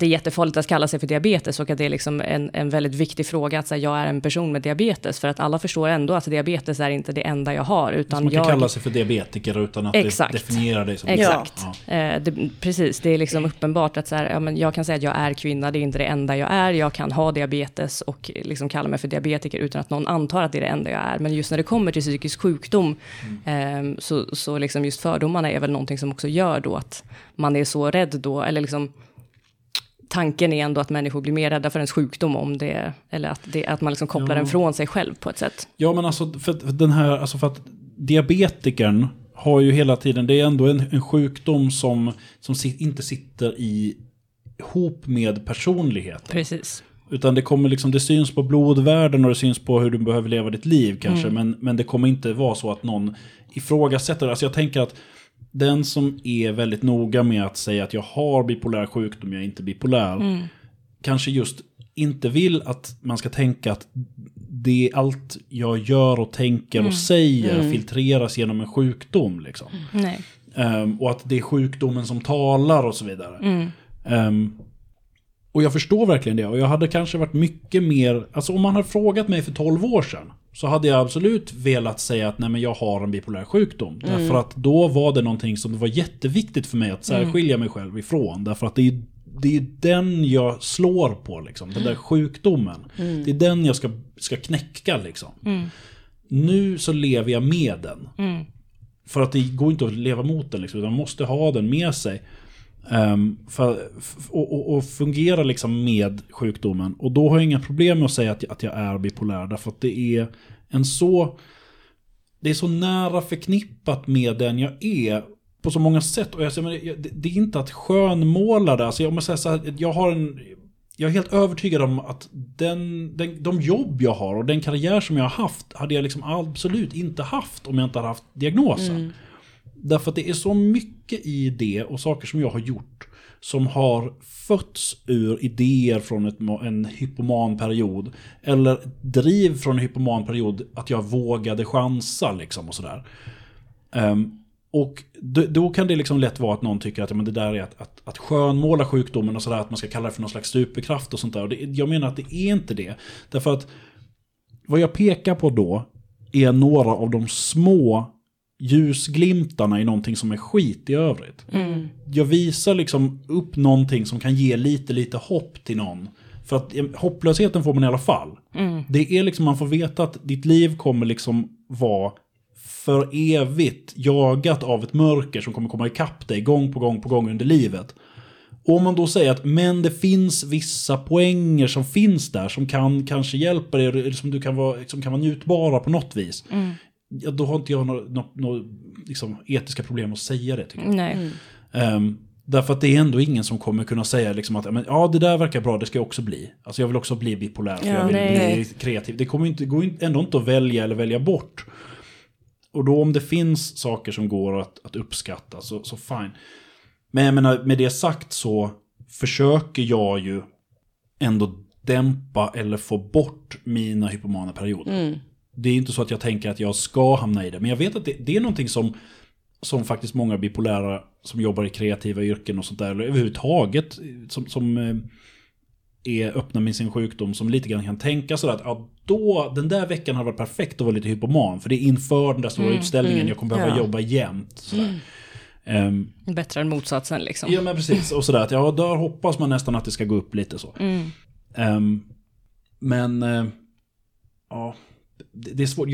jättefarligt att kalla sig för diabetes, och att det är liksom en väldigt viktig fråga att säga jag är en person med diabetes, för att alla förstår ändå att diabetes är inte det enda jag har. Utan man kan kalla sig för diabetiker utan att det definierar dig som precis, det är liksom uppenbart att så här, men jag kan säga att jag är kvinna, det är inte det enda jag är. Jag kan ha diabetes och liksom kalla mig för diabetiker utan att någon antar att det är det enda jag är. Men just när det kommer till psykisk sjukdom så liksom just fördomarna är väl någonting som också gör då att man är så rädd då, eller liksom tanken är ändå att människor blir mer rädda för ens sjukdom om det, eller att man liksom kopplar den från sig själv på ett sätt. Ja, men alltså för att diabetikern har ju hela tiden, det är ändå en sjukdom som inte sitter ihop med personligheten. Precis. Utan det kommer liksom, det syns på blodvärden och det syns på hur du behöver leva ditt liv kanske, men det kommer inte vara så att någon ifrågasätter. Alltså jag tänker att den som är väldigt noga med att säga att jag har bipolär sjukdom, jag är inte bipolär, kanske just inte vill att man ska tänka att det är allt jag gör och tänker och säger filtreras genom en sjukdom. Liksom. Och att det är sjukdomen som talar och så vidare. Och jag förstår verkligen det. Och jag hade kanske varit mycket mer... Alltså om man hade frågat mig för 12 år sedan så hade jag absolut velat säga att nej, men jag har en bipolär sjukdom. Mm. Därför att då var det någonting som var jätteviktigt för mig att särskilja mig själv ifrån. Därför att det är den jag slår på, liksom. Den där sjukdomen. Mm. Det är den jag ska knäcka, liksom. Mm. Nu så lever jag med den. Mm. För att det går inte att leva mot den, liksom. Man måste ha den med sig. Och fungera liksom med sjukdomen. Och då har jag inga problem med att säga att jag är bipolär. Därför att det är så nära förknippat med den jag är på så många sätt. Och jag säger, men det är inte att skönmåla det. Alltså jag är helt övertygad om att de jobb jag har och den karriär som jag har haft hade jag liksom absolut inte haft om jag inte hade haft diagnosen. Mm. Därför att det är så mycket i det och saker som jag har gjort som har fötts ur idéer från en hypomanperiod eller driv från en hypomanperiod att jag vågade chansa liksom och sådär. Och då kan det liksom lätt vara att någon tycker att ja, men det där är att skönmåla sjukdomen och sådär, att man ska kalla det för någon slags superkraft och sånt där. Och jag menar att det är inte det. Därför att vad jag pekar på då är några av de små ljusglimtarna i någonting som är skit i övrigt. Mm. Jag visar liksom upp någonting som kan ge lite hopp till någon. För att hopplösheten får man i alla fall. Mm. Det är liksom, man får veta att ditt liv kommer liksom vara för evigt jagat av ett mörker som kommer komma ikapp dig gång på gång under livet. Och om man då säger att men det finns vissa poänger som finns där som kan kanske hjälpa dig eller som kan vara njutbara på något vis. Mm. Ja, då har inte jag några liksom etiska problem att säga det, tycker jag. Nej. Därför att det är ändå ingen som kommer kunna säga liksom att men, ja, det där verkar bra, det ska jag också bli. Alltså jag vill också bli bipolär för jag vill bli kreativ. Det kommer ändå inte att välja bort. Och då om det finns saker som går att uppskatta så fine. Men jag menar, med det sagt så försöker jag ju ändå dämpa eller få bort mina hypomana perioder. Mm. Det är inte så att jag tänker att jag ska hamna i det. Men jag vet att det är någonting som faktiskt många bipolära som jobbar i kreativa yrken och sånt där, eller överhuvudtaget som är öppna med sin sjukdom, som lite grann kan tänka sådär att ja, då, den där veckan har varit perfekt att vara lite hypoman. För det är inför den där stora utställningen jag kommer behöva jobba jämt. Sådär. Bättre än motsatsen liksom. Ja, men precis. Och sådär att ja, där hoppas man nästan att det ska gå upp lite så. Mm. Ja... Det är svårt.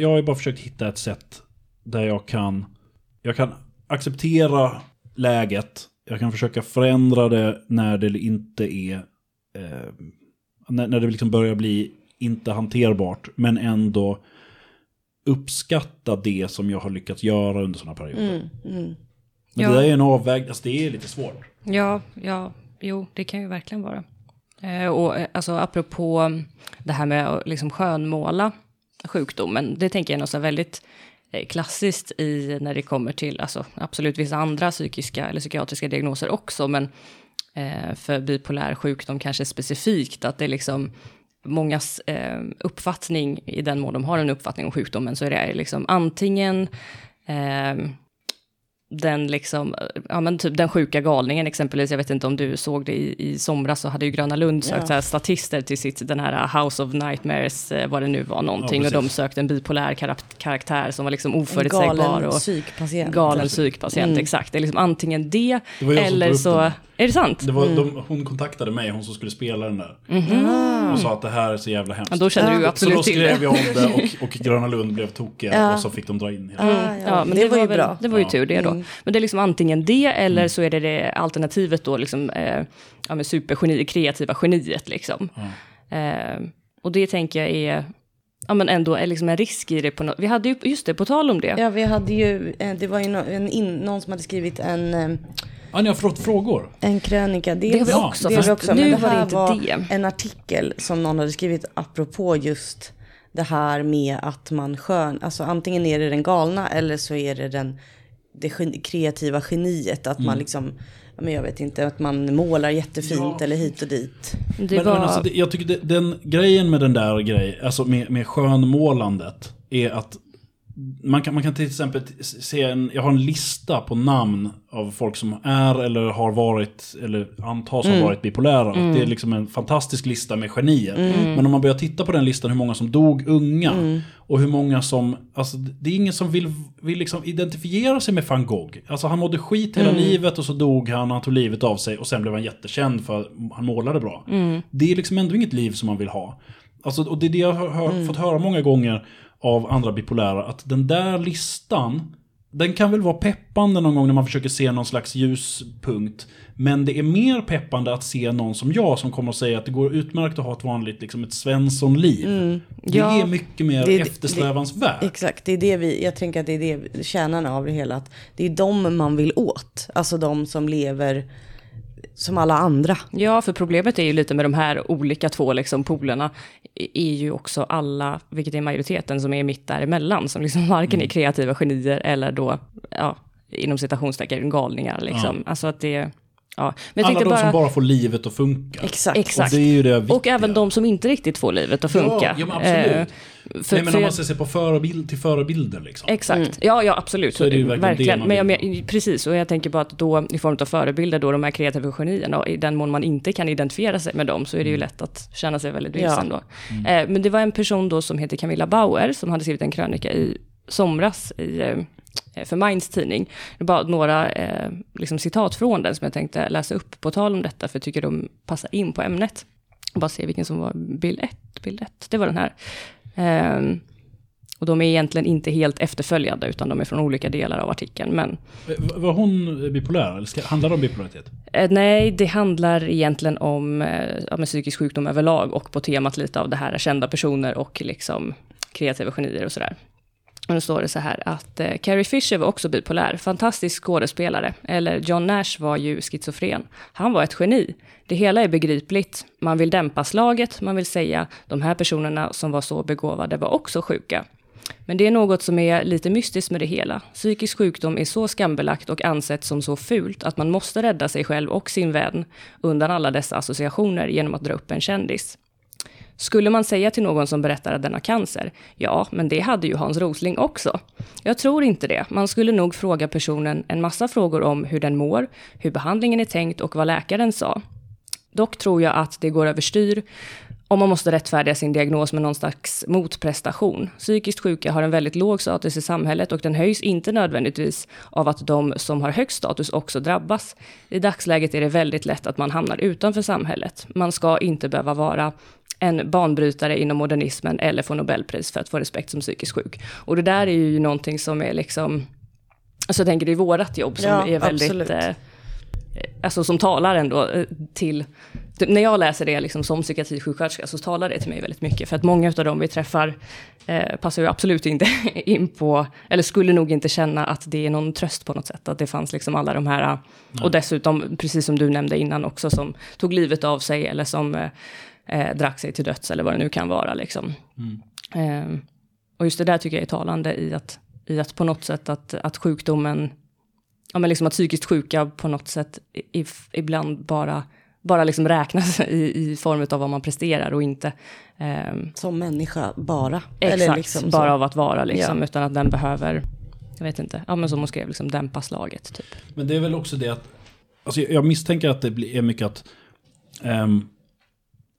Jag har ju bara försökt hitta ett sätt där jag kan acceptera läget. Jag kan försöka förändra det när det inte är när det liksom börjar bli inte hanterbart, men ändå uppskatta det som jag har lyckats göra under såna perioder. Men det där är en avvägning, alltså det är lite svårt. Ja, det kan ju verkligen vara. Och alltså apropå det här med att liksom skönmåla sjukdomen, det tänker jag är något väldigt klassiskt i när det kommer till alltså absolut vissa andra psykiska eller psykiatriska diagnoser också, men för bipolär sjukdom kanske specifikt, att det är liksom mångas uppfattning, i den mån de har en uppfattning om sjukdomen, så är det liksom antingen den liksom, ja men typ den sjuka galningen exempelvis. Jag vet inte om du såg det i somras, så hade ju Gröna Lund sökt så här statister till den här House of Nightmares, vad det nu var någonting, och de sökte en bipolär karaktär som var liksom oförutsägbar, en galen psykpatient. Galen psykpatient, exakt. Det är liksom antingen det eller så den. Är det sant? Det var, hon kontaktade mig, hon som skulle spela den där. Mm-hmm. Och sa att det här är så jävla hemskt. Ja, då känner du absolut till det. Så då skrev jag om det och Gröna Lund blev tokiga och så fick de dra in hela. Ja, men det var ju bra. Det var ju tur det då. Mm. Men det är liksom antingen det eller så är det alternativet då liksom supergeni, kreativa geniet liksom. Och det tänker jag är... Ja, men ändå är liksom en risk i det på vi hade ju just det, på tal om det. Ja, vi hade ju, det var ju någon som hade skrivit en... Ja, ni har fått frågor. En krönika, det har vi också. Men det här var en artikel som någon hade skrivit apropå just det här med att man alltså antingen är det den galna eller så är det det kreativa geniet, att man liksom... Men jag vet inte, att man målar jättefint eller hit och dit. Men alltså, jag tycker den grejen med den där grejen, alltså med skönmålandet, är att Man kan till exempel se jag har en lista på namn av folk som är eller har varit eller antas ha varit bipolära. Mm. Det är liksom en fantastisk lista med genier. Mm. Men om man börjar titta på den listan, hur många som dog unga och hur många som, alltså det är ingen som vill liksom identifiera sig med Van Gogh. Alltså han mådde skit hela livet och så dog han tog livet av sig och sen blev han jättekänd för han målade bra. Mm. Det är liksom ändå inget liv som man vill ha. Alltså, och det är det jag har fått höra många gånger av andra bipolära, att den där listan, den kan väl vara peppande någon gång när man försöker se någon slags ljuspunkt, men det är mer peppande att se någon som jag som kommer att säga att det går utmärkt att ha ett vanligt liksom ett Svenssonliv. Ja, det är mycket mer eftersträvansvärt. Exakt, det är det jag tänker att det är det kärnan av det hela, att det är de man vill åt, alltså de som lever som alla andra. Ja, för problemet är ju lite med de här olika två liksom polerna är ju också alla, vilket är majoriteten, som är mitt däremellan, som liksom varken är kreativa genier eller då, ja, inom citationstecken galningar liksom. Ja. Alltså att det, ja. Men alla de som bara får livet att funka. Exakt. Och det är ju det viktiga. Och även de som inte riktigt får livet att funka. Ja, men absolut. Om man ska se på förebilder liksom. Exakt. Ja, absolut. Så är det ju verkligen. Det men precis, och jag tänker på att då i form av förebilder då de här kreativa genierna, och i den mån man inte kan identifiera sig med dem så är det ju lätt att känna sig väldigt vilsen då. Men det var en person då som heter Camilla Bauer som hade skrivit en krönika i somras för Minds tidning. Det var bara några liksom citat från den som jag tänkte läsa upp på tal om detta, för jag tycker de passar in på ämnet. Och bara se vilken som var bild 1. Det var den här. Och de är egentligen inte helt efterföljande utan de är från olika delar av artikeln. Men... Var hon bipolär? Eller handlar det om bipolaritet? Nej, det handlar egentligen om psykisk sjukdom överlag och på temat lite av det här kända personer och liksom kreativa genier och sådär. Och då står det så här att Carrie Fisher var också bipolär, fantastisk skådespelare. Eller John Nash var ju schizofren. Han var ett geni. Det hela är begripligt. Man vill dämpa slaget, man vill säga de här personerna som var så begåvade var också sjuka. Men det är något som är lite mystiskt med det hela. Psykisk sjukdom är så skambelagt och ansett som så fult att man måste rädda sig själv och sin vän undan alla dessa associationer genom att dra upp en kändis. Skulle man säga till någon som berättar att den har cancer? Ja, men det hade ju Hans Rosling också. Jag tror inte det. Man skulle nog fråga personen en massa frågor om hur den mår, hur behandlingen är tänkt och vad läkaren sa. Dock tror jag att det går överstyr om man måste rättfärdiga sin diagnos med någon slags motprestation. Psykiskt sjuka har en väldigt låg status i samhället och den höjs inte nödvändigtvis av att de som har hög status också drabbas. I dagsläget är det väldigt lätt att man hamnar utanför samhället. Man ska inte behöva vara en banbrytare inom modernismen eller få Nobelpris för att få respekt som psykisk sjuk. Och det där är ju någonting som är liksom, alltså jag tänker det är vårat jobb som är väldigt, alltså som talar ändå till, när jag läser det liksom som psykiatrisjuksköterska så talar det till mig väldigt mycket. För att många av dem vi träffar passar ju absolut inte in på, eller skulle nog inte känna att det är någon tröst på något sätt. Att det fanns liksom alla de här, och dessutom precis som du nämnde innan också, som tog livet av sig eller som drack sig till döds eller vad det nu kan vara liksom. Och just det där tycker jag är talande i att på något sätt att sjukdomen, ja men liksom att psykiskt sjuka på något sätt ibland bara liksom räknas i form av vad man presterar och inte som människa bara. Exakt, eller liksom bara så. Av att vara liksom, utan att den behöver, jag vet inte, ja men som hon skrev liksom dämpa slaget typ. Men det är väl också det att, alltså jag misstänker att det är mycket att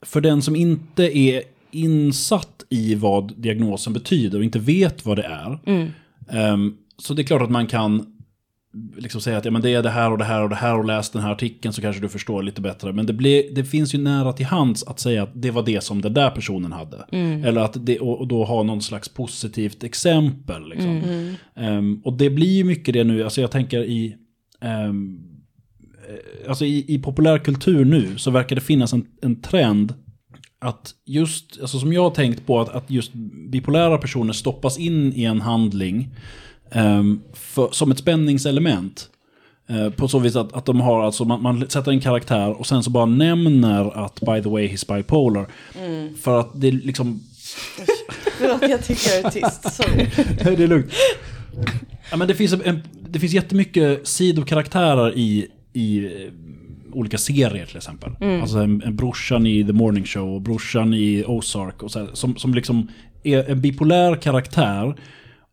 för den som inte är insatt i vad diagnosen betyder och inte vet vad det är, så det är klart att man kan liksom säga att ja, men det är det här och det här och det här och läs den här artikeln så kanske du förstår lite bättre. Men det finns ju nära till hands att säga att det var det som den där personen hade. Eller att det, och då ha någon slags positivt exempel. Liksom. Och det blir ju mycket det nu. Alltså jag tänker i populärkultur nu så verkar det finnas en trend att just, alltså som jag har tänkt på, att just bipolära personer stoppas in i en handling som ett spänningselement. På så vis att de har, alltså man sätter en karaktär och sen så bara nämner att by the way he's bipolar. För att det liksom... Förlåt, jag tycker jag är tyst. Sorry. Det är lugnt. Ja, men det finns jättemycket sidokaraktärer i olika serier till exempel. Alltså en brorsan i The Morning Show och brorsan i Ozark och så här, som liksom är en bipolär karaktär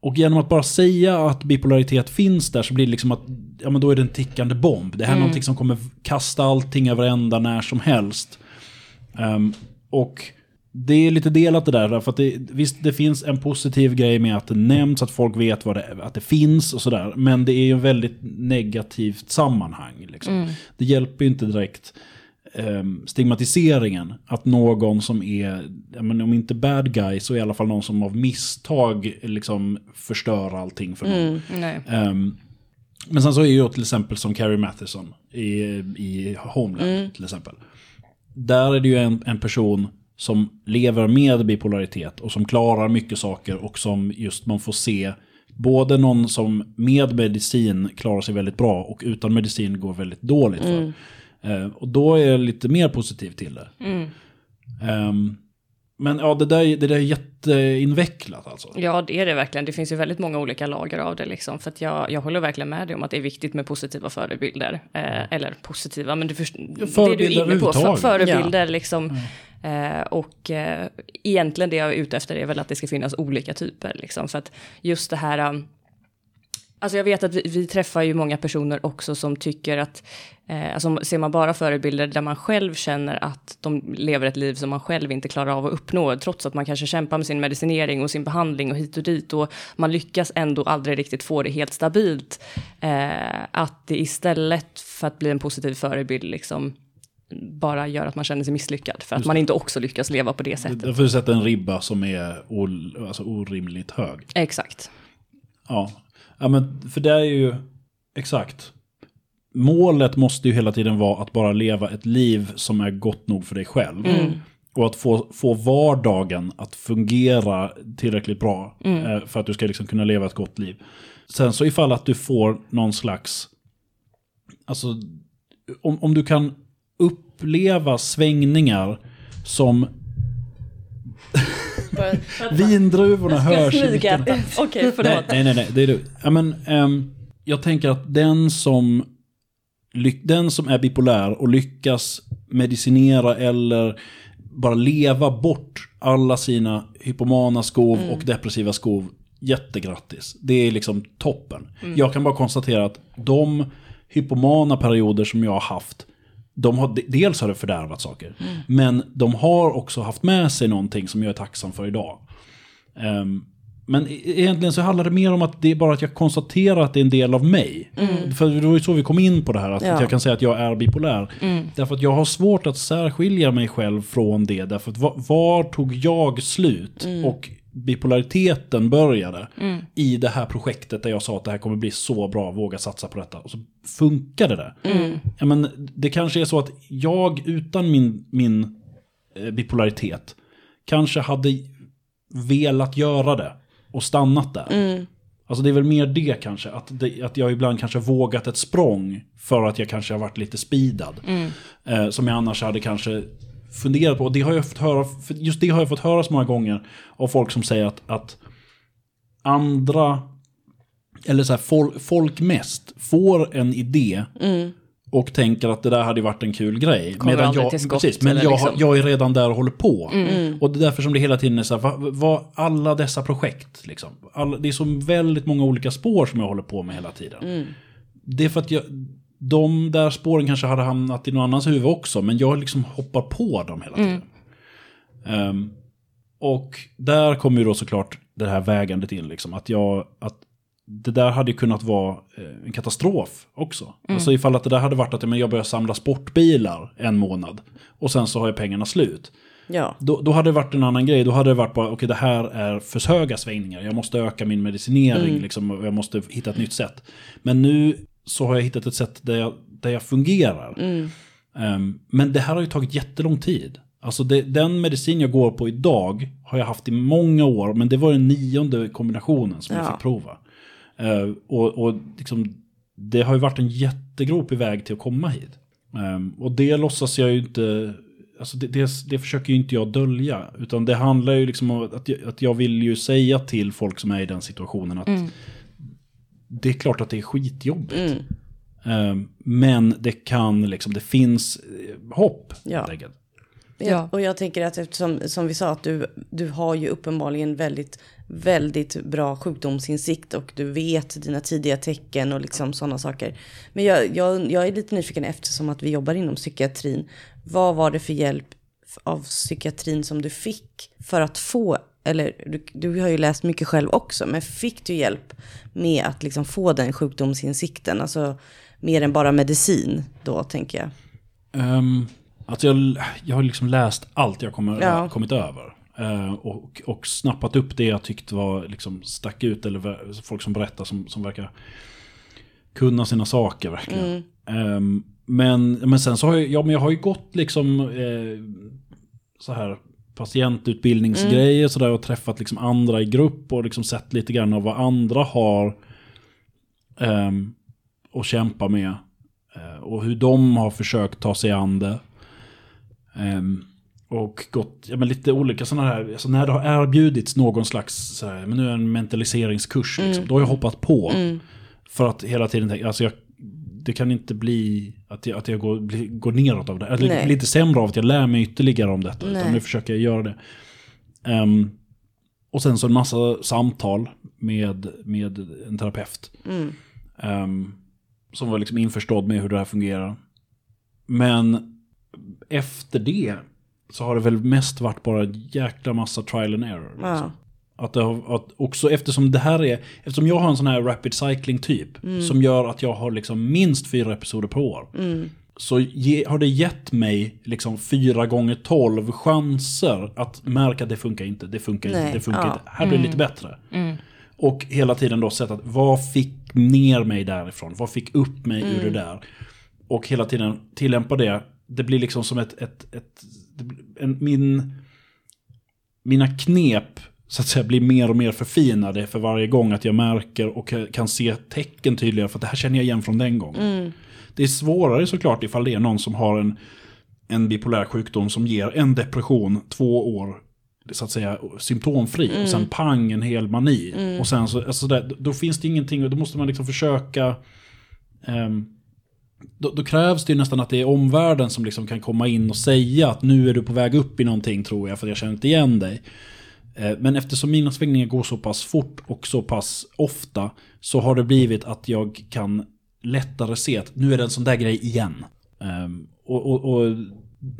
Och genom att bara säga att bipolaritet finns där så blir det liksom att ja, men då är det en tickande bomb. Det här är någonting som kommer kasta allting över ända när som helst. Och det är lite delat det där. För att det, visst, det finns en positiv grej med att det nämns, att folk vet vad det, att det finns och sådär. Men det är ju en väldigt negativt sammanhang. Liksom. Det hjälper ju inte direkt stigmatiseringen. Att någon som är, men om inte bad guy så i alla fall någon som av misstag liksom förstör allting för någon. Men sen så är ju till exempel som Carrie Mathison i Homeland till exempel. Där är det ju en person som lever med bipolaritet och som klarar mycket saker och som just man får se både någon som med medicin klarar sig väldigt bra och utan medicin går väldigt dåligt för. Och då är jag lite mer positiv till det. Men ja, det där är jätteinvecklat alltså. Ja, det är det verkligen. Det finns ju väldigt många olika lager av det liksom. För att jag håller verkligen med dig om att det är viktigt med positiva förebilder. Eller positiva, men det du är inne på. Förebilder liksom. Och egentligen det jag är ute efter är väl att det ska finnas olika typer liksom. För att just det här... Alltså jag vet att vi träffar ju många personer också som tycker att... Alltså ser man bara förebilder där man själv känner att de lever ett liv som man själv inte klarar av att uppnå. Trots att man kanske kämpar med sin medicinering och sin behandling och hit och dit. Och man lyckas ändå aldrig riktigt få det helt stabilt. Att det istället för att bli en positiv förebild liksom... bara gör att man känner sig misslyckad för att man inte också lyckas leva på det sättet. Därför sätter en ribba som är orimligt hög. Exakt. Ja, men för det är ju exakt. Målet måste ju hela tiden vara att bara leva ett liv som är gott nog för dig själv. Och att få vardagen att fungera tillräckligt bra för att du ska liksom kunna leva ett gott liv. Sen så ifall att du får någon slags alltså om du kan uppleva svängningar som vindruvorna hörs. Okej, förlåt. Nej, det är du. Ja, men, jag tänker att den som är bipolär och lyckas medicinera eller bara leva bort alla sina hypomana skov och depressiva skov, jättegrattis. Det är liksom toppen. Jag kan bara konstatera att de hypomana perioder som jag har haft, dels har det fördärvat saker, men de har också haft med sig någonting som jag är tacksam för idag. Men egentligen så handlar det mer om att det är bara att jag konstaterar att det är en del av mig. För det var ju så vi kom in på det här, att jag kan säga att jag är bipolär. Därför att jag har svårt att särskilja mig själv från det. Därför att var tog jag slut och bipolariteten började i det här projektet där jag sa att det här kommer bli så bra, våga satsa på detta. Och så funkade det. Ja, men det kanske är så att jag utan min bipolaritet kanske hade velat göra det och stannat där. Alltså det är väl mer det kanske, att jag ibland kanske vågat ett språng för att jag kanske har varit lite speedad som jag annars hade kanske funderat på. Det har jag fått höra, för just det har jag fått höra så många gånger av folk som säger att andra eller så här, folk mest får en idé och tänker att det där hade varit en kul grej. Medan jag är redan där och håller på. Och det är därför som det hela tiden är så här, alla dessa projekt liksom. Det är så väldigt många olika spår som jag håller på med hela tiden. Det är för att de där spåren kanske hade hamnat i någon annans huvud också, men jag liksom hoppar på dem hela tiden. Och där kommer ju då såklart det här vägandet in liksom, att det där hade ju kunnat vara en katastrof också. Alltså ifall att det där hade varit att men jag börjar samla sportbilar en månad och sen så har jag pengarna slut. Ja. Då hade det varit en annan grej. Då hade det varit bara, okej, det här är för höga svängningar. Jag måste öka min medicinering liksom, och jag måste hitta ett nytt sätt. Men nu så har jag hittat ett sätt där jag fungerar. Men det här har ju tagit jättelång tid. Alltså den medicin jag går på idag har jag haft i många år, men det var den 9:e kombinationen som jag fick prova. Och liksom, det har ju varit en jättegropig väg till att komma hit. Och det låtsas jag ju inte, alltså det försöker ju inte jag dölja, utan det handlar ju liksom om att jag vill ju säga till folk som är i den situationen att det är klart att det är skitjobbigt. Men det finns hopp. Ja. Ja. Och jag tänker att eftersom, som vi sa, att du har ju uppenbarligen väldigt, väldigt bra sjukdomsinsikt och du vet dina tidiga tecken och liksom sådana saker. Men jag är lite nyfiken, eftersom att vi jobbar inom psykiatrin. Vad var det för hjälp av psykiatrin som du fick för att få, eller du har ju läst mycket själv också, men fick du hjälp med att liksom få den sjukdomsinsikten? Alltså mer än bara medicin då, tänker jag. Alltså jag har liksom läst allt jag kommit över och snappat upp det jag tyckte var liksom stack ut, eller folk som berättar som verkar kunna sina saker verkligen. Men sen så har jag har ju gått liksom så här patientutbildningsgrejer så där, och träffat liksom andra i grupp och liksom sett lite grann av vad andra har och kämpa med och hur de har försökt ta sig an det. Och gått lite olika sådana här, alltså när det har erbjudits någon slags så här, men nu är en mentaliseringskurs liksom, då har jag hoppat på för att hela tiden tänka, alltså det kan inte bli att jag går neråt av det. Alltså, det är lite sämre av att jag lär mig ytterligare om detta. Nej. Utan nu försöker jag göra det. Och sen så en massa samtal med en terapeut. Som var liksom införstådd med hur det här fungerar. Men efter det så har det väl mest varit bara en jäkla massa trial and error. Ja. Liksom. Att också eftersom jag har en sån här rapid cycling typ som gör att jag har liksom minst 4 episoder per år, så har det gett mig liksom 4x12 chanser att märka att det funkar inte. Här blir det lite bättre. Och hela tiden då sett att vad fick ner mig därifrån, vad fick upp mig ur det där, och hela tiden tillämpa det. Det blir liksom som mina knep så att säga blir mer och mer förfinade för varje gång att jag märker och kan se tecken tydligare, för att det här känner jag igen från den gången. Det är svårare såklart ifall det är någon som har en bipolär sjukdom som ger en depression 2 år så att säga symptomfri och sen pang en hel mani och sen så alltså där, då finns det ingenting, och då måste man liksom försöka då krävs det ju nästan att det är omvärlden som liksom kan komma in och säga att nu är du på väg upp i någonting, tror jag, för jag känner inte igen dig. Men eftersom mina svängningar går så pass fort och så pass ofta, så har det blivit att jag kan lättare se att nu är det en sån där grej igen. Och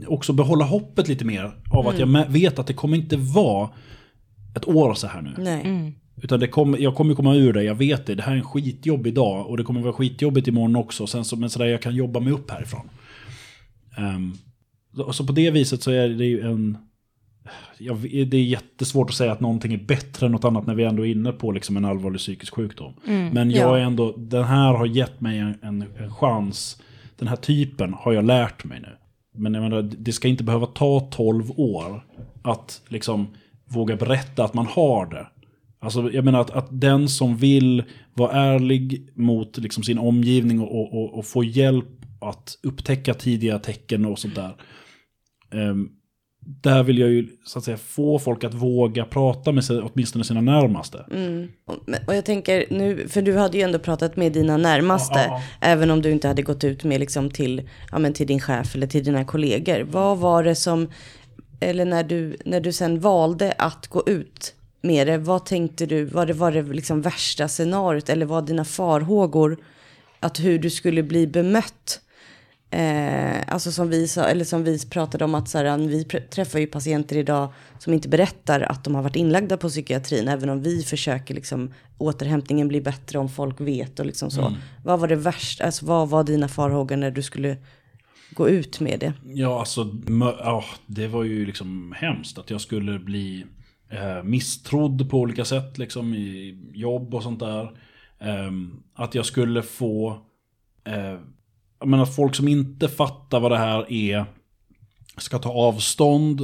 också behålla hoppet lite mer av att jag vet att det kommer inte vara ett år så här nu. Nej. Utan jag kommer komma ur det, jag vet det. Det här är en skitjobbig dag och det kommer vara skitjobbigt imorgon också. Sen så, men sådär, jag kan jobba mig upp härifrån. Så på det viset så är det ju det är jättesvårt att säga att någonting är bättre än något annat när vi ändå är inne på liksom en allvarlig psykisk sjukdom. Men jag är ändå, den här har gett mig en chans. Den här typen har jag lärt mig nu. Men jag menar, det ska inte behöva ta 12 år att liksom våga berätta att man har det. Alltså jag menar att den som vill vara ärlig mot liksom sin omgivning och få hjälp att upptäcka tidiga tecken och sånt där. Där vill jag ju så att säga få folk att våga prata med sig, åtminstone sina närmaste. Och jag tänker nu, för du hade ju ändå pratat med dina närmaste, även om du inte hade gått ut med liksom till din chef eller till dina kollegor. Vad var det som, eller när du sen valde att gå ut med det, vad tänkte du, var det liksom värsta scenariot, eller var dina farhågor att hur du skulle bli bemött? Alltså som vi pratade om, att så här, vi träffar ju patienter idag som inte berättar att de har varit inlagda på psykiatrin, även om vi försöker liksom, återhämtningen blir bättre om folk vet och liksom så. Vad var det värsta, alltså vad var dina farhågor när du skulle gå ut med det? Ja, alltså det var ju liksom hemskt att jag skulle bli misstrodd på olika sätt liksom, i jobb och sånt där, att jag skulle få men att folk som inte fattar vad det här är ska ta avstånd,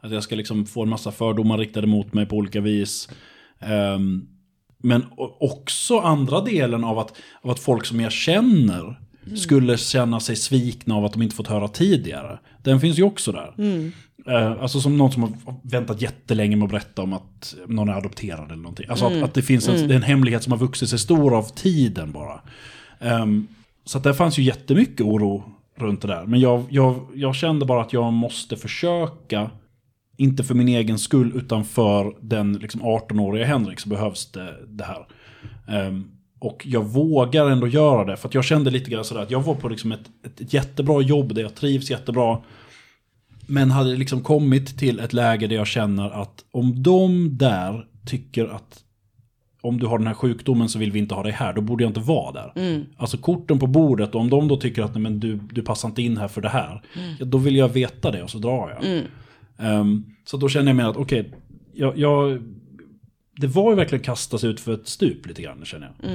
att jag ska liksom få en massa fördomar riktade mot mig på olika vis, men också andra delen av att folk som jag känner skulle känna sig svikna av att de inte fått höra tidigare. Den finns ju också där. Alltså som någon som har väntat jättelänge med att berätta om att någon är adopterad eller någonting. Alltså att det finns en hemlighet som har vuxit sig stor av tiden bara. Så att där fanns ju jättemycket oro runt det där. Men jag kände bara att jag måste försöka, inte för min egen skull utan för den liksom 18-åriga Henrik, så behövs det här. Och jag vågar ändå göra det, för att jag kände lite grann sådär att jag var på liksom ett jättebra jobb där jag trivs jättebra, men hade liksom kommit till ett läge där jag känner att om de där tycker att om du har den här sjukdomen så vill vi inte ha dig här, då borde jag inte vara där. Mm. Alltså korten på bordet, och om de då tycker att nej, men du passar inte in här för det här, ja, då vill jag veta det och så drar jag. Mm. Så då känner jag mig att okej, det var ju verkligen kastas ut för ett stup lite grann, känner jag.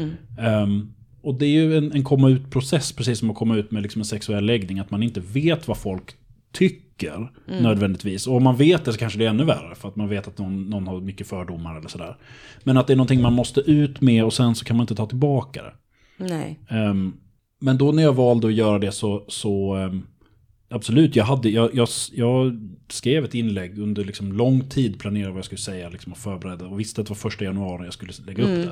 Mm. Och det är ju en komma ut-process, precis som att komma ut med liksom en sexuell läggning, att man inte vet vad folk tycker nödvändigtvis. Och om man vet det så kanske det är ännu värre, för att man vet att någon har mycket fördomar eller sådär. Men att det är någonting man måste ut med och sen så kan man inte ta tillbaka det. Nej. Men då när jag valde att göra det så absolut, jag skrev ett inlägg under liksom lång tid, planerade vad jag skulle säga liksom, och förberedde, och visste att det var 1 januari jag skulle lägga upp det.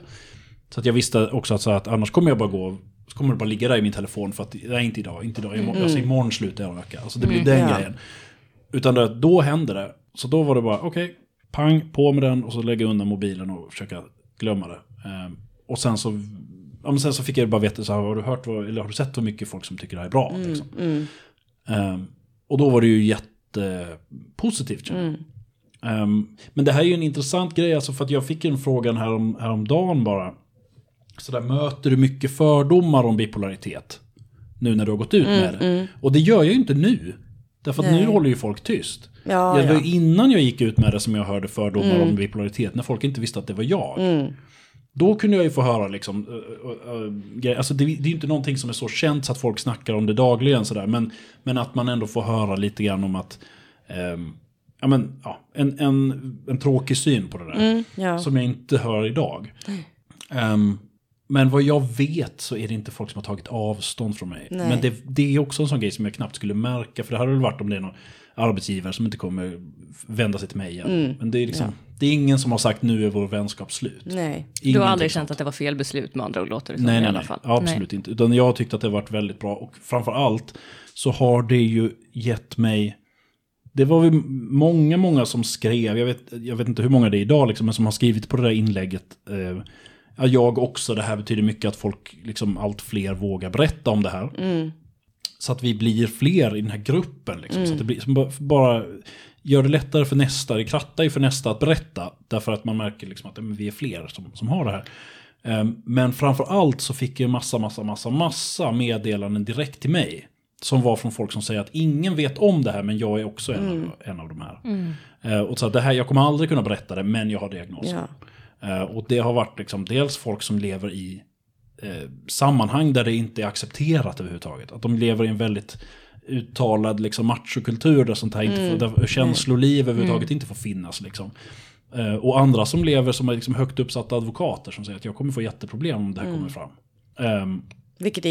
Så att jag visste också att annars kommer jag bara gå, så kommer det bara ligga där i min telefon för att nej, inte idag, imorgon slutar jag röka. Alltså det blir den grejen. Utan då hände det. Så då var det bara okej, pang, på med den och så lägga undan mobilen och försöka glömma det. Och sen så fick jag bara veta så här, har du sett hur mycket folk som tycker det här är bra liksom. Och då var det ju jättepositivt. Men det här är ju en intressant grej, alltså, för att jag fick en frågan häromdagen bara. Så där, möter du mycket fördomar om bipolaritet nu när du har gått ut med det? Och det gör jag ju inte nu. Därför att nu håller ju folk tyst. Ja, det var innan jag gick ut med det som jag hörde fördomar om bipolaritet, när folk inte visste att det var jag. Då kunde jag ju få höra liksom, alltså det är ju inte någonting som är så känt så att folk snackar om det dagligen sådär, men att man ändå får höra lite grann om att en tråkig syn på det där som jag inte hör idag. Men vad jag vet så är det inte folk som har tagit avstånd från mig. Nej. Men det är också en sån grej som jag knappt skulle märka, för det här har väl varit om det är någon arbetsgivare som inte kommer vända sig till mig igen. Men det är liksom, det är ingen som har sagt nu är vår vänskap slut. Nej. Du har aldrig känt att det var fel beslut med andra och låter det nej, i alla fall. Absolut inte. Utan jag tyckte att det har varit väldigt bra, och framförallt så har det ju gett mig. Det var ju många som skrev, jag vet inte hur många det är idag liksom, men som har skrivit på det där inlägget jag också, det här betyder mycket att folk liksom, allt fler vågar berätta om det här. Så att vi blir fler i den här gruppen liksom, så att det blir som bara gör det lättare för nästa, det krattar ju för nästa att berätta, därför att man märker liksom att vi är fler som har det här. Men framför allt så fick jag massa meddelanden direkt till mig som var från folk som säger att ingen vet om det här, men jag är också en av de här. Och så att det här, jag kommer aldrig kunna berätta det, men jag har diagnosen. Och det har varit liksom dels folk som lever i sammanhang där det inte är accepterat överhuvudtaget. Att de lever i en väldigt uttalad liksom, machokultur där sånt här inte får, där känsloliv överhuvudtaget inte får finnas liksom. Och andra som lever som är liksom högt uppsatta advokater som säger att jag kommer få jätteproblem om det här kommer fram. Vilket är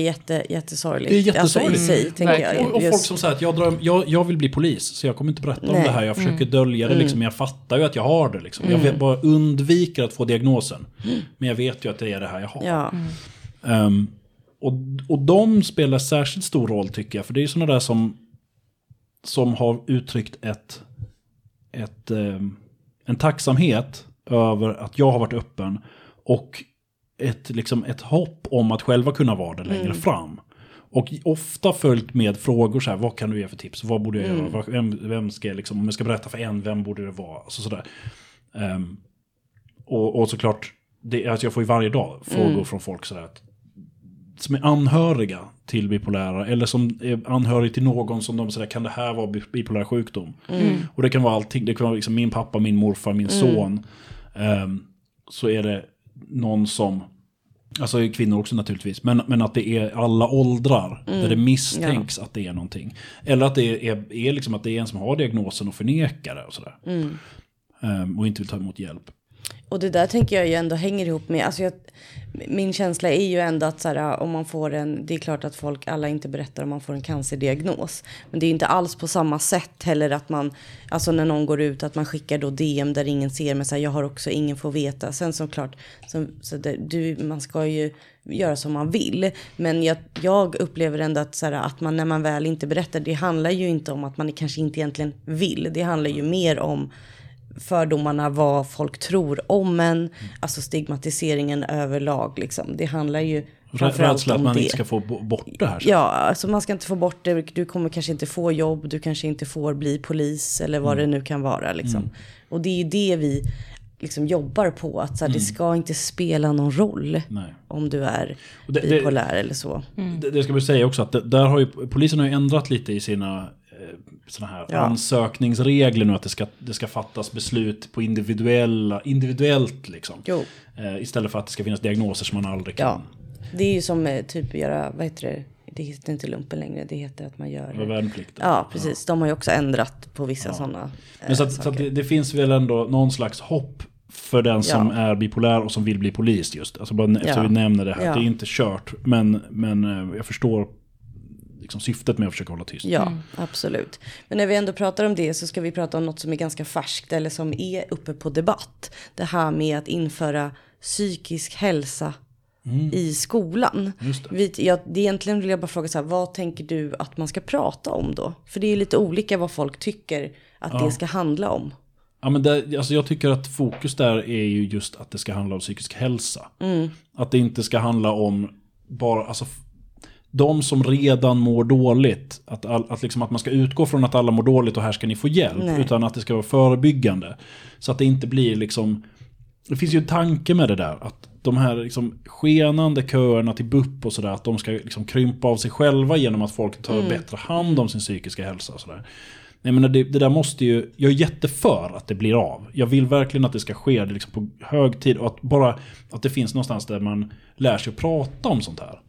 jättesorgligt. Det är jättesorgligt. Alltså, jag. Och folk som säger att jag vill bli polis, så jag kommer inte berätta om det här. Jag försöker dölja det liksom. Jag fattar ju att jag har det liksom. Jag vet, bara undviker att få diagnosen. Men jag vet ju att det är det här jag har. Ja. Och de spelar särskilt stor roll, tycker jag. För det är ju sådana där som har uttryckt en tacksamhet över att jag har varit öppen, och ett hopp om att själva kunna vara det längre fram. Och ofta följt med frågor så här, vad kan du ge för tips? Vad borde jag göra? Vem ska jag liksom, om jag ska berätta för vem borde det vara? Alltså sådär. Och såklart, alltså jag får ju varje dag frågor från folk sådär, som är anhöriga till bipolära, eller som är anhörig till någon som de säger, kan det här vara bipolär sjukdom? Och det kan vara allting. Det kan vara liksom min pappa, min morfar, min son. Så är det någon som, alltså kvinnor också naturligtvis, men att det är alla åldrar där det misstänks att det är någonting, eller att det är liksom att det är en som har diagnosen och förnekar det och sådär, och inte vill ta emot hjälp. Och det där tänker jag ju ändå hänger ihop med... Alltså min känsla är ju ändå att så här, om man får en... Det är klart att alla inte berättar om man får en cancerdiagnos. Men det är inte alls på samma sätt heller att man... Alltså när någon går ut att man skickar då DM där ingen ser. Men så här, jag har också, ingen får veta. Sen såklart, man ska ju göra som man vill. Men jag upplever ändå att, så här, att man, när man väl inte berättar... Det handlar ju inte om att man kanske inte egentligen vill. Det handlar ju mer om... fördomarna, vad folk tror om en, alltså stigmatiseringen överlag liksom. Det handlar ju framförallt om att man inte ska få bort det här. Så. Ja, alltså man ska inte få bort det. Du kommer kanske inte få jobb, du kanske inte får bli polis eller vad det nu kan vara liksom. Och det är ju det vi liksom jobbar på, att så här, det ska inte spela någon roll. Nej. Om du är bipolär eller så. Det ska vi säga också att där har ju polisen har ju ändrat lite i sina såna här ansökningsregler nu, att det ska fattas beslut på individuellt liksom. Istället för att det ska finnas diagnoser som man aldrig kan. Det är ju som typ göra, vad heter det heter inte lumpen längre, det heter att man gör värnplikt. Ja, precis. De har ju också ändrat på vissa sådana. Men så att det finns väl ändå någon slags hopp för den som är bipolär och som vill bli polis just. Alltså bara eftersom vi nämner det här, det är inte kört, men jag förstår liksom syftet med att försöka hålla tyst. Ja, absolut. Men när vi ändå pratar om det så ska vi prata om något som är ganska färskt eller som är uppe på debatt. Det här med att införa psykisk hälsa i skolan. Det egentligen vill jag bara fråga så här, vad tänker du att man ska prata om då? För det är lite olika vad folk tycker att det ska handla om. Ja, men alltså jag tycker att fokus där är ju just att det ska handla om psykisk hälsa. Att det inte ska handla om bara... Alltså, de som redan mår dåligt, att man ska utgå från att alla mår dåligt och här ska ni få hjälp. Nej. Utan att det ska vara förebyggande. Så att det inte blir liksom... Det finns ju en tanke med det där, att de här liksom skenande köerna till BUP och sådär, att de ska liksom krympa av sig själva genom att folk tar bättre hand om sin psykiska hälsa och sådär. Nej, men det där måste ju... Jag är jätteför att det blir av. Jag vill verkligen att det ska ske det liksom på hög tid, och att bara att det finns någonstans där man lär sig att prata om sånt här.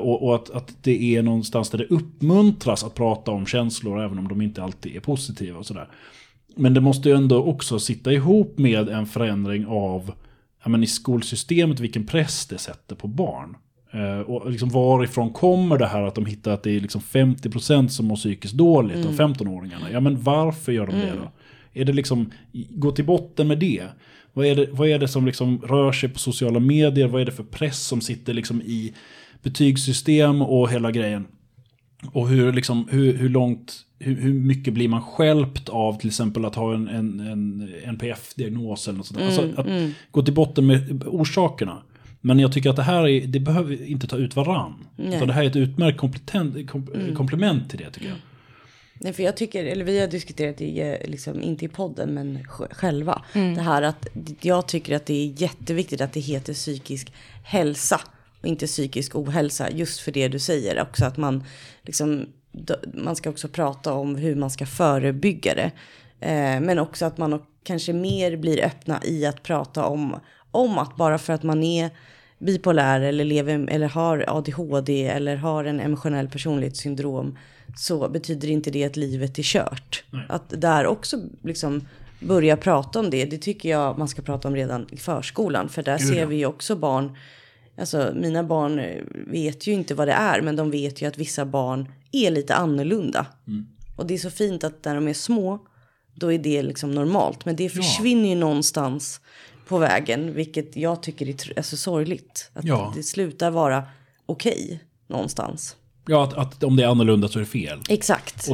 Och att det är någonstans där det uppmuntras att prata om känslor, även om de inte alltid är positiva och sådär. Men det måste ju ändå också sitta ihop med en förändring av i skolsystemet, vilken press det sätter på barn. Och liksom varifrån kommer det här att de hittar att det är liksom 50% som mår psykiskt dåligt av 15-åringarna? Ja, men varför gör de det då? Är det liksom, gå till botten med det. Vad är det som liksom rör sig på sociala medier? Vad är det för press som sitter liksom i betygssystem och hela grejen? Och hur mycket blir man skälpt av till exempel att ha en NPF-diagnos eller något sådant? Alltså att gå till botten med orsakerna. Men jag tycker att det här det behöver inte ta ut varann. Utan det här är ett utmärkt komplement till det, tycker jag. Nej, för jag tycker, eller vi har diskuterat det liksom, inte i podden men själva, det här att jag tycker att det är jätteviktigt att det heter psykisk hälsa och inte psykisk ohälsa, just för det du säger också, att man liksom, man ska också prata om hur man ska förebygga det, men också att man kanske mer blir öppna i att prata om att bara för att man är bipolär eller lever eller har ADHD eller har en emotionell personlighetssyndrom, så betyder inte det att livet är kört. Nej. Att där också liksom börja prata om det tycker jag man ska prata om redan i förskolan, för där ser vi ju också barn, alltså mina barn vet ju inte vad det är, men de vet ju att vissa barn är lite annorlunda. Och det är så fint att när de är små då är det liksom normalt, men det försvinner ju någonstans på vägen, vilket jag tycker är så sorgligt. Att det slutar vara okej någonstans. Ja, att om det är annorlunda så är det fel. Exakt.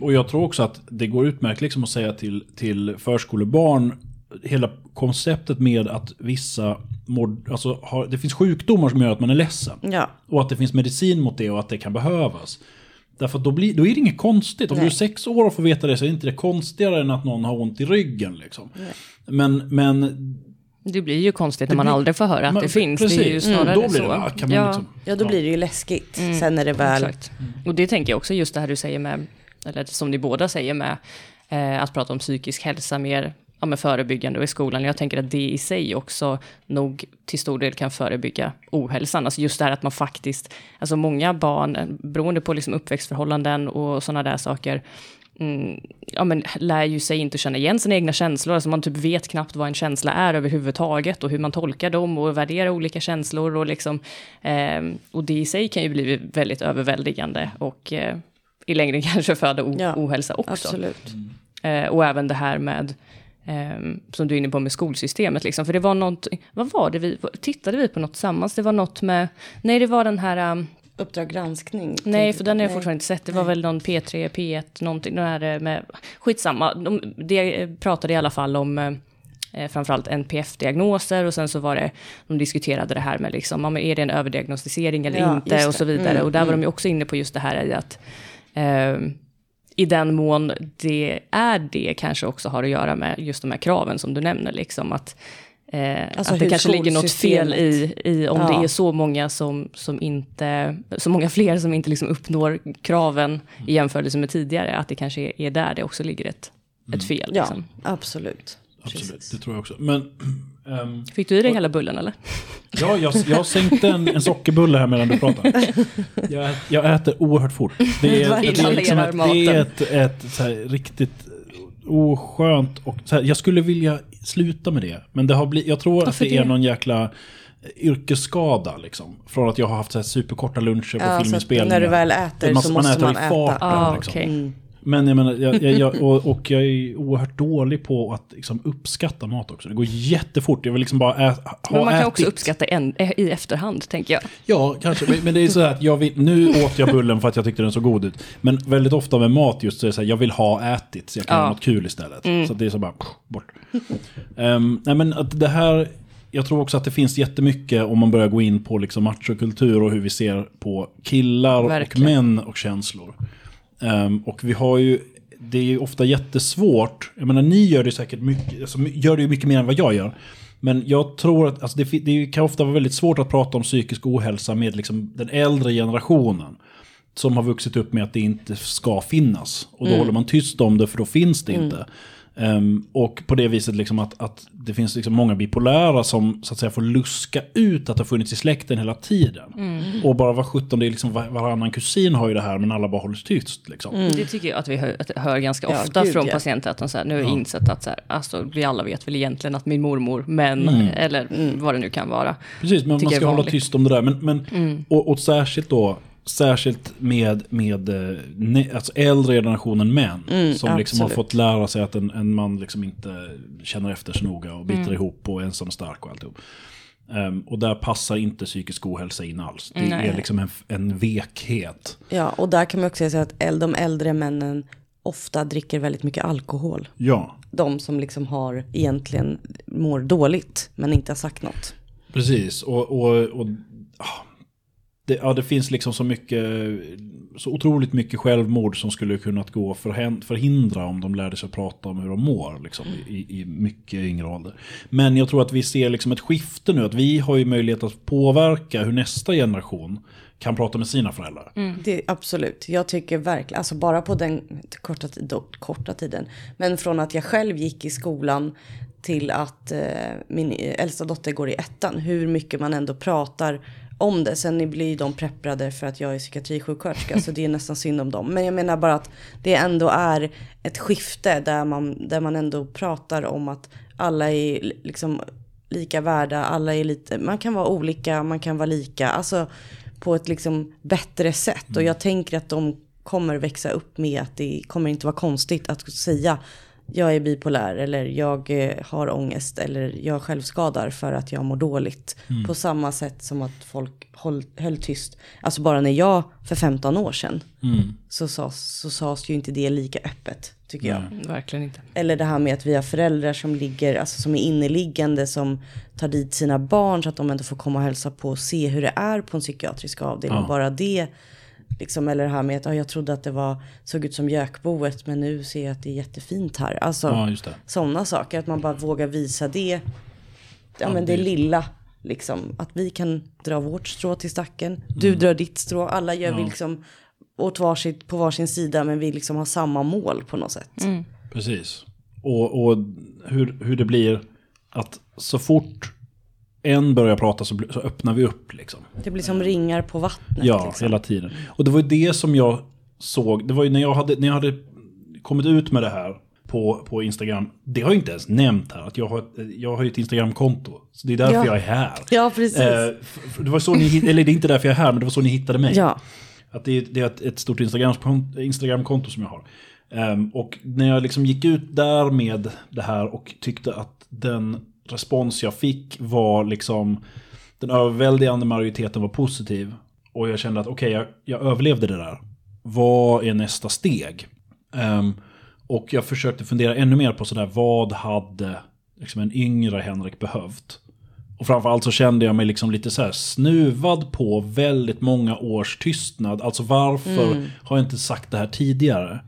Och jag tror också att det går utmärkt liksom att säga till förskolebarn, hela konceptet med att vissa det finns sjukdomar som gör att man är ledsen. Ja. Och att det finns medicin mot det och att det kan behövas. Därför att då är det inget konstigt. Om du är 6 år och får veta det, så är det inte det konstigare än att någon har ont i ryggen. Liksom. Men det blir ju konstigt när man aldrig får höra att det finns. Precis, det är ju snarare då blir det så. Då blir det ju läskigt sen när det väl... Och det tänker jag också, just det här du säger med, eller som ni båda säger med, att prata om psykisk hälsa mer förebyggande och i skolan. Jag tänker att det i sig också nog till stor del kan förebygga ohälsan. Alltså just det här att man faktiskt, alltså många barn, beroende på liksom uppväxtförhållanden och sådana där saker, ja, men lär ju sig inte känna igen sina egna känslor. Alltså man typ vet knappt vad en känsla är överhuvudtaget och hur man tolkar dem och värderar olika känslor och liksom, och det i sig kan ju bli väldigt överväldigande och i längden kanske föda ohälsa också. Absolut. Och även det här med som du är inne på med skolsystemet liksom. För det var något, vad var det vi tittade vi på något tillsammans? Det var något med, nej det var den här Uppdrag granskning. Nej, för den har jag fortfarande inte sett. Det var väl någon P3, P1, någonting. Med, skitsamma. De pratade i alla fall om framförallt NPF-diagnoser och sen så var det, de diskuterade det här med liksom, är det en överdiagnostisering eller inte och så vidare. Och där var de ju också inne på just det här i att i den mån det kanske också har att göra med just de här kraven som du nämner liksom att alltså att det kanske ligger något fel i om det är så många som inte, så många fler som inte liksom uppnår kraven i jämförelse med tidigare, att det kanske är där det också ligger ett fel liksom. Ja, absolut, det tror jag också. Men, fick du i dig hela bullen eller? Ja, jag sänkte en sockerbulle här medan du pratar. Jag äter oerhört fort. Det är ett så här, riktigt oskönt och så här, jag skulle vilja sluta med det, men det har blivit, jag tror varför att det är någon jäkla yrkesskada liksom, från att jag har haft så här superkorta luncher på filminspelningar. När du väl äter så måste man äta i farten liksom. Okay. Men jag menar, jag jag är oerhört dålig på att liksom uppskatta mat också. Det går jättefort. Jag vill liksom bara men man kan också uppskatta i efterhand, tänker jag. Ja, kanske. Men det är så här att nu åt jag bullen för att jag tyckte den så god ut. Men väldigt ofta med mat just så är det så här, jag vill ha ätit så jag kan ha något kul istället. Mm. Så det är så bara bort. Nej, men att det här, jag tror också att det finns jättemycket om man börjar gå in på liksom machokultur och hur vi ser på killar verkligen. Och män och känslor. Och vi har ju, det är ju ofta jättesvårt, jag menar ni gör det säkert mycket, alltså, gör det ju mycket mer än vad jag gör, men jag tror att alltså, det kan ofta vara väldigt svårt att prata om psykisk ohälsa med liksom, den äldre generationen som har vuxit upp med att det inte ska finnas och då håller man tyst om det för då finns det inte. Och på det viset liksom att det finns liksom många bipolära som så att säga får luska ut att det har funnits i släkten hela tiden och bara var 17 det är liksom varannan kusin har ju det här men alla bara håller tyst liksom. Det tycker jag att vi hör ganska ofta från patienter att de så här, nu är insett att så här, alltså, vi alla vet väl egentligen att min mormor men eller vad det nu kan vara. Precis, men man ska hålla tyst om det där men och särskilt då särskilt med alltså äldre generationen män som liksom har fått lära sig att en man liksom inte känner efter sig noga och biter ihop och ensam stark och alltihop. Och där passar inte psykisk ohälsa in alls. Det är liksom en vekhet. Ja, och där kan man också säga att de äldre männen ofta dricker väldigt mycket alkohol. Ja. De som liksom har egentligen mår dåligt men inte har sagt något. Precis, och det finns liksom så otroligt mycket självmord som skulle kunnat gå förhindra om de lärde sig att prata om hur de mår liksom, i mycket yngre ålder. Men jag tror att vi ser liksom ett skifte nu, att vi har ju möjlighet att påverka hur nästa generation kan prata med sina föräldrar. Det, absolut, jag tycker verkligen, alltså bara på den korta tiden, men från att jag själv gick i skolan till att min äldsta dotter går i ettan, hur mycket man ändå pratar om det. Sen blir de prepprade för att jag är psykiatrisjuksköterska så det är nästan synd om dem. Men jag menar bara att det ändå är ett skifte där man ändå pratar om att alla är liksom lika värda, alla är lite, man kan vara olika, man kan vara lika, alltså på ett liksom bättre sätt. Och jag tänker att de kommer växa upp med att det kommer inte vara konstigt att säga jag är bipolär eller jag har ångest eller jag självskadar för att jag mår dåligt. På samma sätt som att folk höll tyst. Alltså bara när jag för 15 år sedan så sades ju inte det lika öppet, tycker jag. Verkligen inte. Eller det här med att vi har föräldrar som ligger, alltså som är inneliggande, som tar dit sina barn så att de ändå får komma och hälsa på och se hur det är på en psykiatrisk avdelning. Bara det liksom, eller det här med att jag trodde att det såg ut som Jökboet men nu ser jag att det är jättefint här. Alltså sådana saker, att man bara vågar visa det. Men det lilla liksom, att vi kan dra vårt strå till stacken. Du drar ditt strå, alla gör vi liksom åt varsitt, på varsin sida, men vi liksom har samma mål på något sätt. Precis. Och hur det blir att så fort en börjar prata så öppnar vi upp liksom. Det blir som ringar på vattnet. Ja, liksom. Hela tiden. Och det var ju det som jag såg. Det var ju när jag hade kommit ut med det här på Instagram. Det har jag inte ens nämnt här. Att jag har ett Instagram-konto. Så det är därför jag är här. Ja, precis. Det var så ni, eller det är inte därför jag är här, men det var så ni hittade mig. Ja. Att det är ett stort Instagram-konto som jag har. Och när jag liksom gick ut där med det här och tyckte att den respons jag fick var liksom, den överväldigande majoriteten var positiv. Och jag kände att jag överlevde det där. Vad är nästa steg? Och jag försökte fundera ännu mer på sådär, vad hade liksom en yngre Henrik behövt? Och framförallt så kände jag mig liksom lite så här snuvad på väldigt många års tystnad. Alltså varför har jag inte sagt det här tidigare?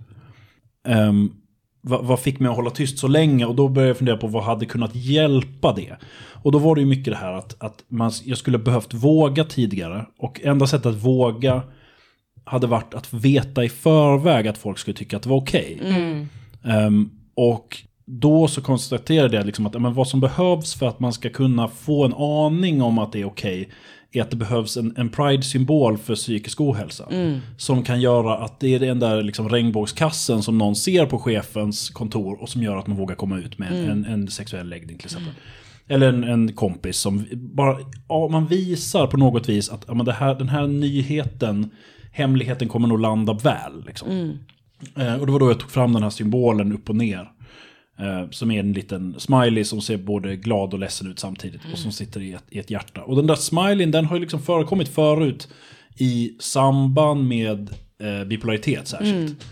Vad fick mig att hålla tyst så länge? Och då började jag fundera på vad hade kunnat hjälpa det. Och då var det ju mycket det här att jag skulle behövt våga tidigare. Och enda sättet att våga hade varit att veta i förväg att folk skulle tycka att det var okej. Och då så konstaterade jag liksom att vad som behövs för att man ska kunna få en aning om att det är okej är att det behövs en pride-symbol för psykisk ohälsa. Som kan göra att det är den där liksom regnbågskassen som någon ser på chefens kontor och som gör att man vågar komma ut med en sexuell läggning till exempel. Eller en kompis som bara man visar på något vis att den här nyheten, hemligheten kommer nog landa väl. Liksom. Och det var då jag tog fram den här symbolen upp och ner. Som är en liten smiley som ser både glad och ledsen ut samtidigt. Och som sitter i ett hjärta. Och den där smileyn, den har ju liksom förekommit förut i samband med bipolaritet särskilt.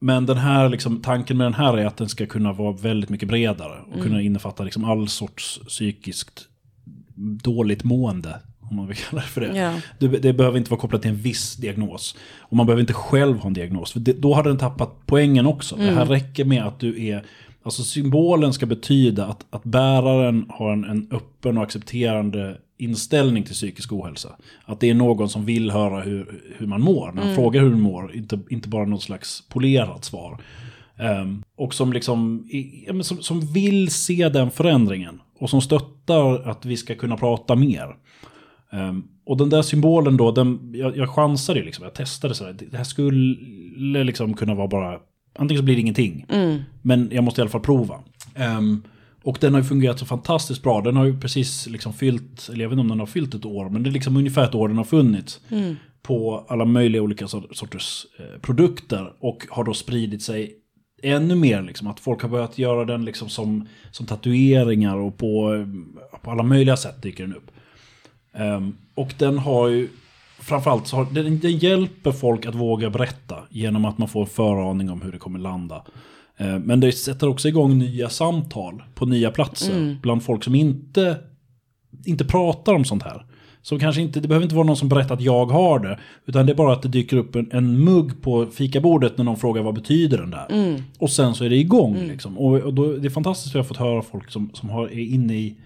Men den här liksom, tanken med den här är att den ska kunna vara väldigt mycket bredare. Och kunna innefatta liksom all sorts psykiskt dåligt mående. Om man vill kalla det för det. Yeah. Det behöver inte vara kopplat till en viss diagnos. Och man behöver inte själv ha en diagnos. För då har den tappat poängen också. Det här räcker med att du är... Alltså symbolen ska betyda att bäraren har en öppen och accepterande inställning till psykisk ohälsa. Att det är någon som vill höra hur man mår. När man frågar hur man mår. Inte bara någon slags polerat svar. Och som liksom... Som vill se den förändringen. Och som stöttar att vi ska kunna prata mer. Och den där symbolen då, jag chansade liksom, jag testade sådär, det här skulle liksom kunna vara bara, antingen så blir det ingenting, men jag måste i alla fall prova. Och den har ju fungerat så fantastiskt bra, den har ju precis liksom fyllt, eller jag vet inte om den har fyllt ett år, men det är liksom ungefär ett år den har funnits på alla möjliga olika sorters produkter och har då spridit sig ännu mer liksom, att folk har börjat göra den liksom som tatueringar och på alla möjliga sätt dyker den upp. Och den har ju framförallt så den hjälper folk att våga berätta genom att man får en föraning om hur det kommer landa, men det sätter också igång nya samtal på nya platser bland folk som inte pratar om sånt här, som kanske inte, det behöver inte vara någon som berättar att jag har det, utan det är bara att det dyker upp en mugg på fikabordet när någon frågar vad betyder den där och sen så är det igång liksom. Och då, det är fantastiskt att jag har fått höra folk som är inne i,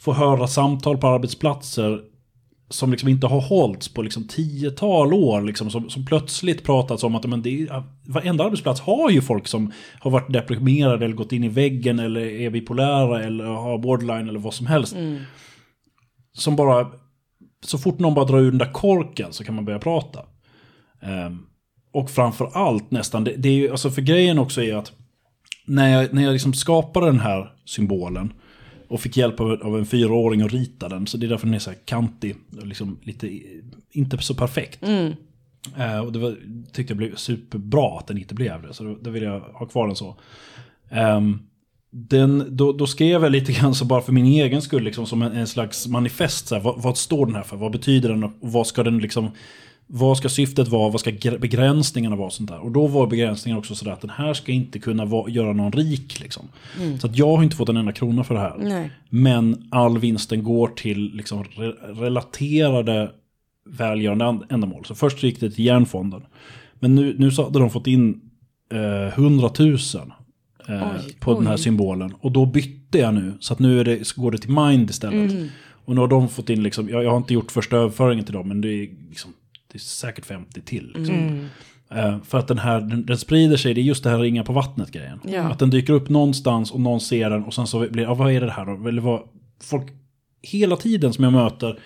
får höra samtal på arbetsplatser som liksom inte har hållits på liksom 10-tal år. Liksom, som plötsligt pratats om att varenda arbetsplats har ju folk som har varit deprimerade eller gått in i väggen eller är bipolära eller har borderline eller vad som helst. Som bara, så fort någon bara drar ur den där korken så kan man börja prata. Och framför allt nästan, det är ju, alltså för grejen också är att när jag liksom skapar den här symbolen och fick hjälp av en 4-åring att rita den. Så det är därför den är så här kantig. Liksom lite, inte så perfekt. Och det tyckte jag blev superbra att den inte blev det. Så då vill jag ha kvar den så. Då skrev jag lite grann så bara för min egen skull. Liksom, som en slags manifest. Så här, vad står den här för? Vad betyder den? Och vad ska den liksom... Vad ska syftet vara? Vad ska begränsningarna vara? Sånt där. Och då var begränsningen också sådär att den här ska inte kunna göra någon rik. Liksom. Så att jag har inte fått en enda krona för det här. Nej. Men all vinsten går till liksom, relaterade välgörande ändamål. Så först gick det till Hjärnfonden. Men nu så hade de fått in 100 000 på den här symbolen. Och då bytte jag nu. Så att nu går det till Mind istället. Och nu har de fått in, liksom, jag har inte gjort första överföringen till dem, men det är liksom, det är säkert 50 till. Liksom. För att den sprider sig. Det är just det här ringa på vattnet-grejen. Ja. Att den dyker upp någonstans och någon ser den. Och sen så blir vad är det här då? Eller vad, folk hela tiden som jag möter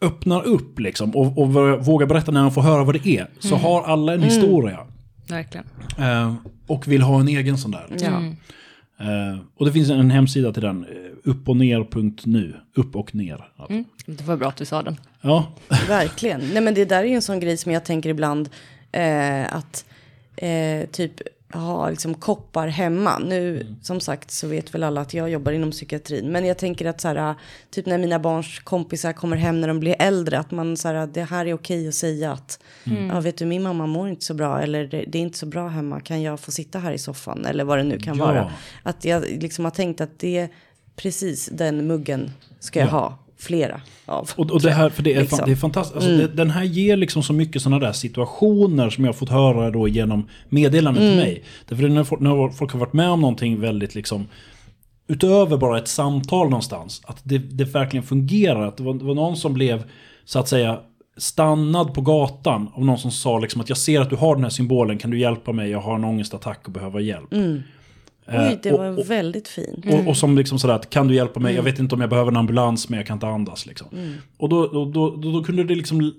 öppnar upp liksom, och vågar berätta när de får höra vad det är. Så har alla en historia. Verkligen. Och vill ha en egen sån där. Ja. Och det finns en hemsida till den, uppochner.nu. Upp och ner. Mm. Det var bra att du sa den. Ja. Verkligen. Nej, men det där är ju en sån grej som jag tänker ibland att typ ha liksom koppar hemma. Nu som sagt så vet väl alla att jag jobbar inom psykiatrin. Men jag tänker att så här, typ när mina barns kompisar kommer hem när de blir äldre, att man så här, det här är okej att säga att ja, vet du, min mamma mår inte så bra, eller det är inte så bra hemma, kan jag få sitta här i soffan eller vad det nu kan vara. Att jag liksom har tänkt att det är precis den muggen ska jag ha. Flera av. Och det här, för det är, liksom. Det är fantastiskt. Alltså den här ger liksom så mycket sådana där situationer som jag har fått höra då genom meddelandet till mig. Därför när folk har varit med om någonting väldigt liksom utöver bara ett samtal någonstans, att det verkligen fungerar. Att det var någon som blev så att säga stannad på gatan av någon som sa liksom att jag ser att du har den här symbolen, kan du hjälpa mig? Jag har en ångestattack och behöver hjälp. Mm. Oj, det var väldigt fint. Och som liksom sådär, kan du hjälpa mig? Jag vet inte om jag behöver en ambulans, men jag kan inte andas. Liksom. Och då kunde det liksom...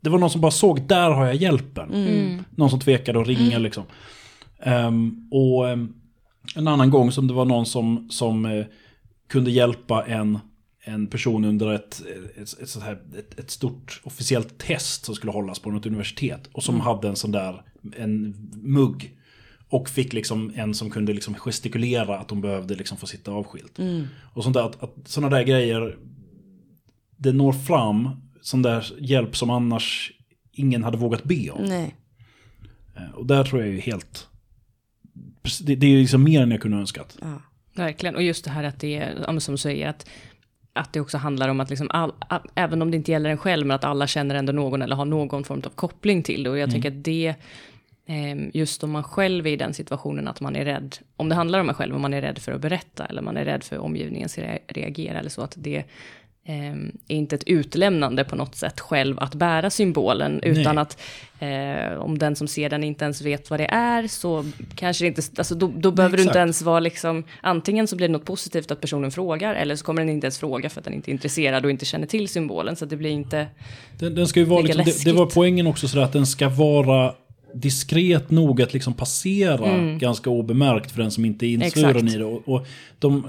Det var någon som bara såg, där har jag hjälpen. Någon som tvekade och ringa. Liksom. Och en annan gång som det var någon som kunde hjälpa en person under ett stort officiellt test som skulle hållas på något universitet. Och som hade en sån där en mugg. Och fick liksom en som kunde liksom gestikulera att de behövde liksom få sitta avskilt. Och sånt där, att såna där grejer, det når fram sån där hjälp som annars ingen hade vågat be om. Nej. Och där tror jag ju helt... Det är liksom mer än jag kunde önskat. Ja, verkligen. Och just det här att det är, som du säger, att det också handlar om att, liksom även om det inte gäller en själv, men att alla känner ändå någon eller har någon form av koppling till det. Och jag tänker att det... just om man själv är i den situationen att man är rädd, om det handlar om en själv, om man är rädd för att berätta eller man är rädd för omgivningens reagera eller så, att det är inte ett utlämnande på något sätt själv att bära symbolen, utan att om den som ser den inte ens vet vad det är, så kanske det inte, alltså då behöver du inte ens vara liksom, antingen så blir det något positivt att personen frågar, eller så kommer den inte ens fråga för att den inte är intresserad och inte känner till symbolen, så att det blir inte den ska ju vara liksom, det var poängen också, så att den ska vara diskret nog att liksom passera ganska obemärkt för den som inte är insvuren i det. Och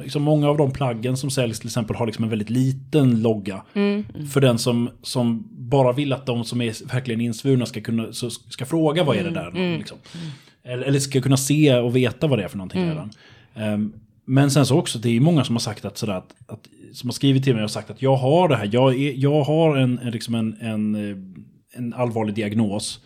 liksom många av de plaggen som säljs till exempel har liksom en väldigt liten logga. För den som bara vill att de som är verkligen insvurna ska fråga vad är det där. Liksom. Eller ska kunna se och veta vad det är för någonting redan. Men sen så också, det är många som har sagt att, sådär, att som har skrivit till mig och sagt att jag har det här, jag har en allvarlig diagnos.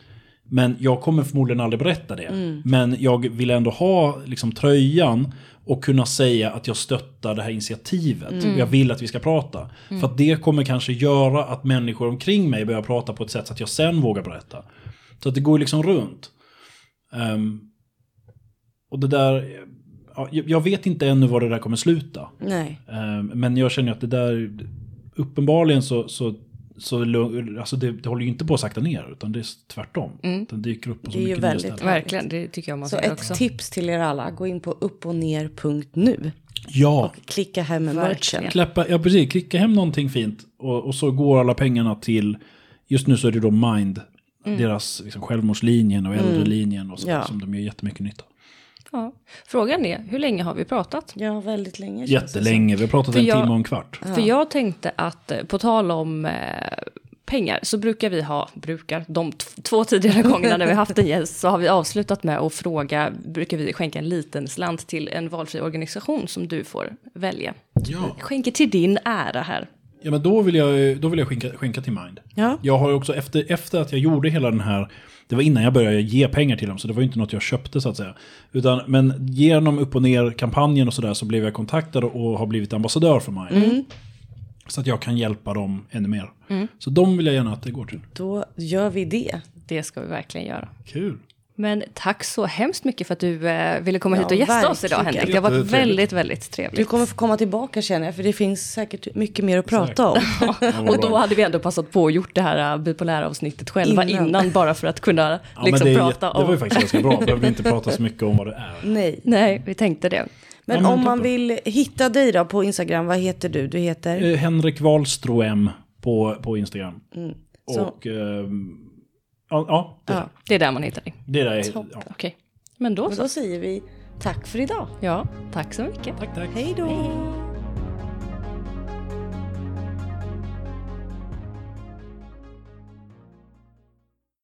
Men jag kommer förmodligen aldrig berätta det. Men jag vill ändå ha liksom, tröjan och kunna säga att jag stöttar det här initiativet. Och jag vill att vi ska prata. För att det kommer kanske göra att människor omkring mig börjar prata på ett sätt så att jag sen vågar berätta. Så att det går liksom runt. Och det där... Ja, jag vet inte ännu var det där kommer sluta. Nej. Men jag känner att det där... Uppenbarligen så det håller ju inte på att sakta ner, utan det är tvärtom. Den dyker upp på så mycket nya ställen. Verkligen, det tycker jag man ser också. Så ett tips till er alla, gå in på uppochner.nu och klicka hem en merchen. Klicka hem någonting fint och så går alla pengarna till, just nu så är det då Mind, deras liksom, självmordslinjen och äldrelinjen och sånt som de gör jättemycket nytta. Ja. Frågan är, hur länge har vi pratat? Ja, väldigt länge. Jättelänge, vi har pratat en timme och en kvart. För jag tänkte att på tal om pengar så brukar vi de två tidigare gångerna när vi haft en gäst så har vi avslutat med att fråga, brukar vi skänka en liten slant till en valfri organisation som du får välja. Ja. Skänker till din ära här. Ja, men då vill jag skänka till Mind. Ja. Jag har också efter att jag gjorde hela den här, det var innan jag började ge pengar till dem, så det var ju inte något jag köpte så att säga. Utan, men genom upp och ner kampanjen och sådär så blev jag kontaktad och har blivit ambassadör för Mind. Så att jag kan hjälpa dem ännu mer. Så de vill jag gärna att det går till. Då gör vi det. Det ska vi verkligen göra. Kul. Men tack så hemskt mycket för att du ville komma hit och gästa oss idag, Henrik. Det har varit väldigt, väldigt trevligt. Du kommer få komma tillbaka, känner jag, för det finns säkert mycket mer att prata om. Och då hade vi ändå passat på och gjort det här bipolära avsnittet själva innan bara för att kunna liksom prata om. Det var ju faktiskt ganska bra. Vi behöver inte prata så mycket om vad det är. Nej, vi tänkte det. Men om man vill hitta dig då på Instagram, vad heter du? Du heter? Henrik Wahlström på Instagram. Och... Ja, det är, ja, det är där man hittar dig. Det där är, ja. Okej. Men då säger vi tack för idag. Ja, tack så mycket. Tack. Hej då.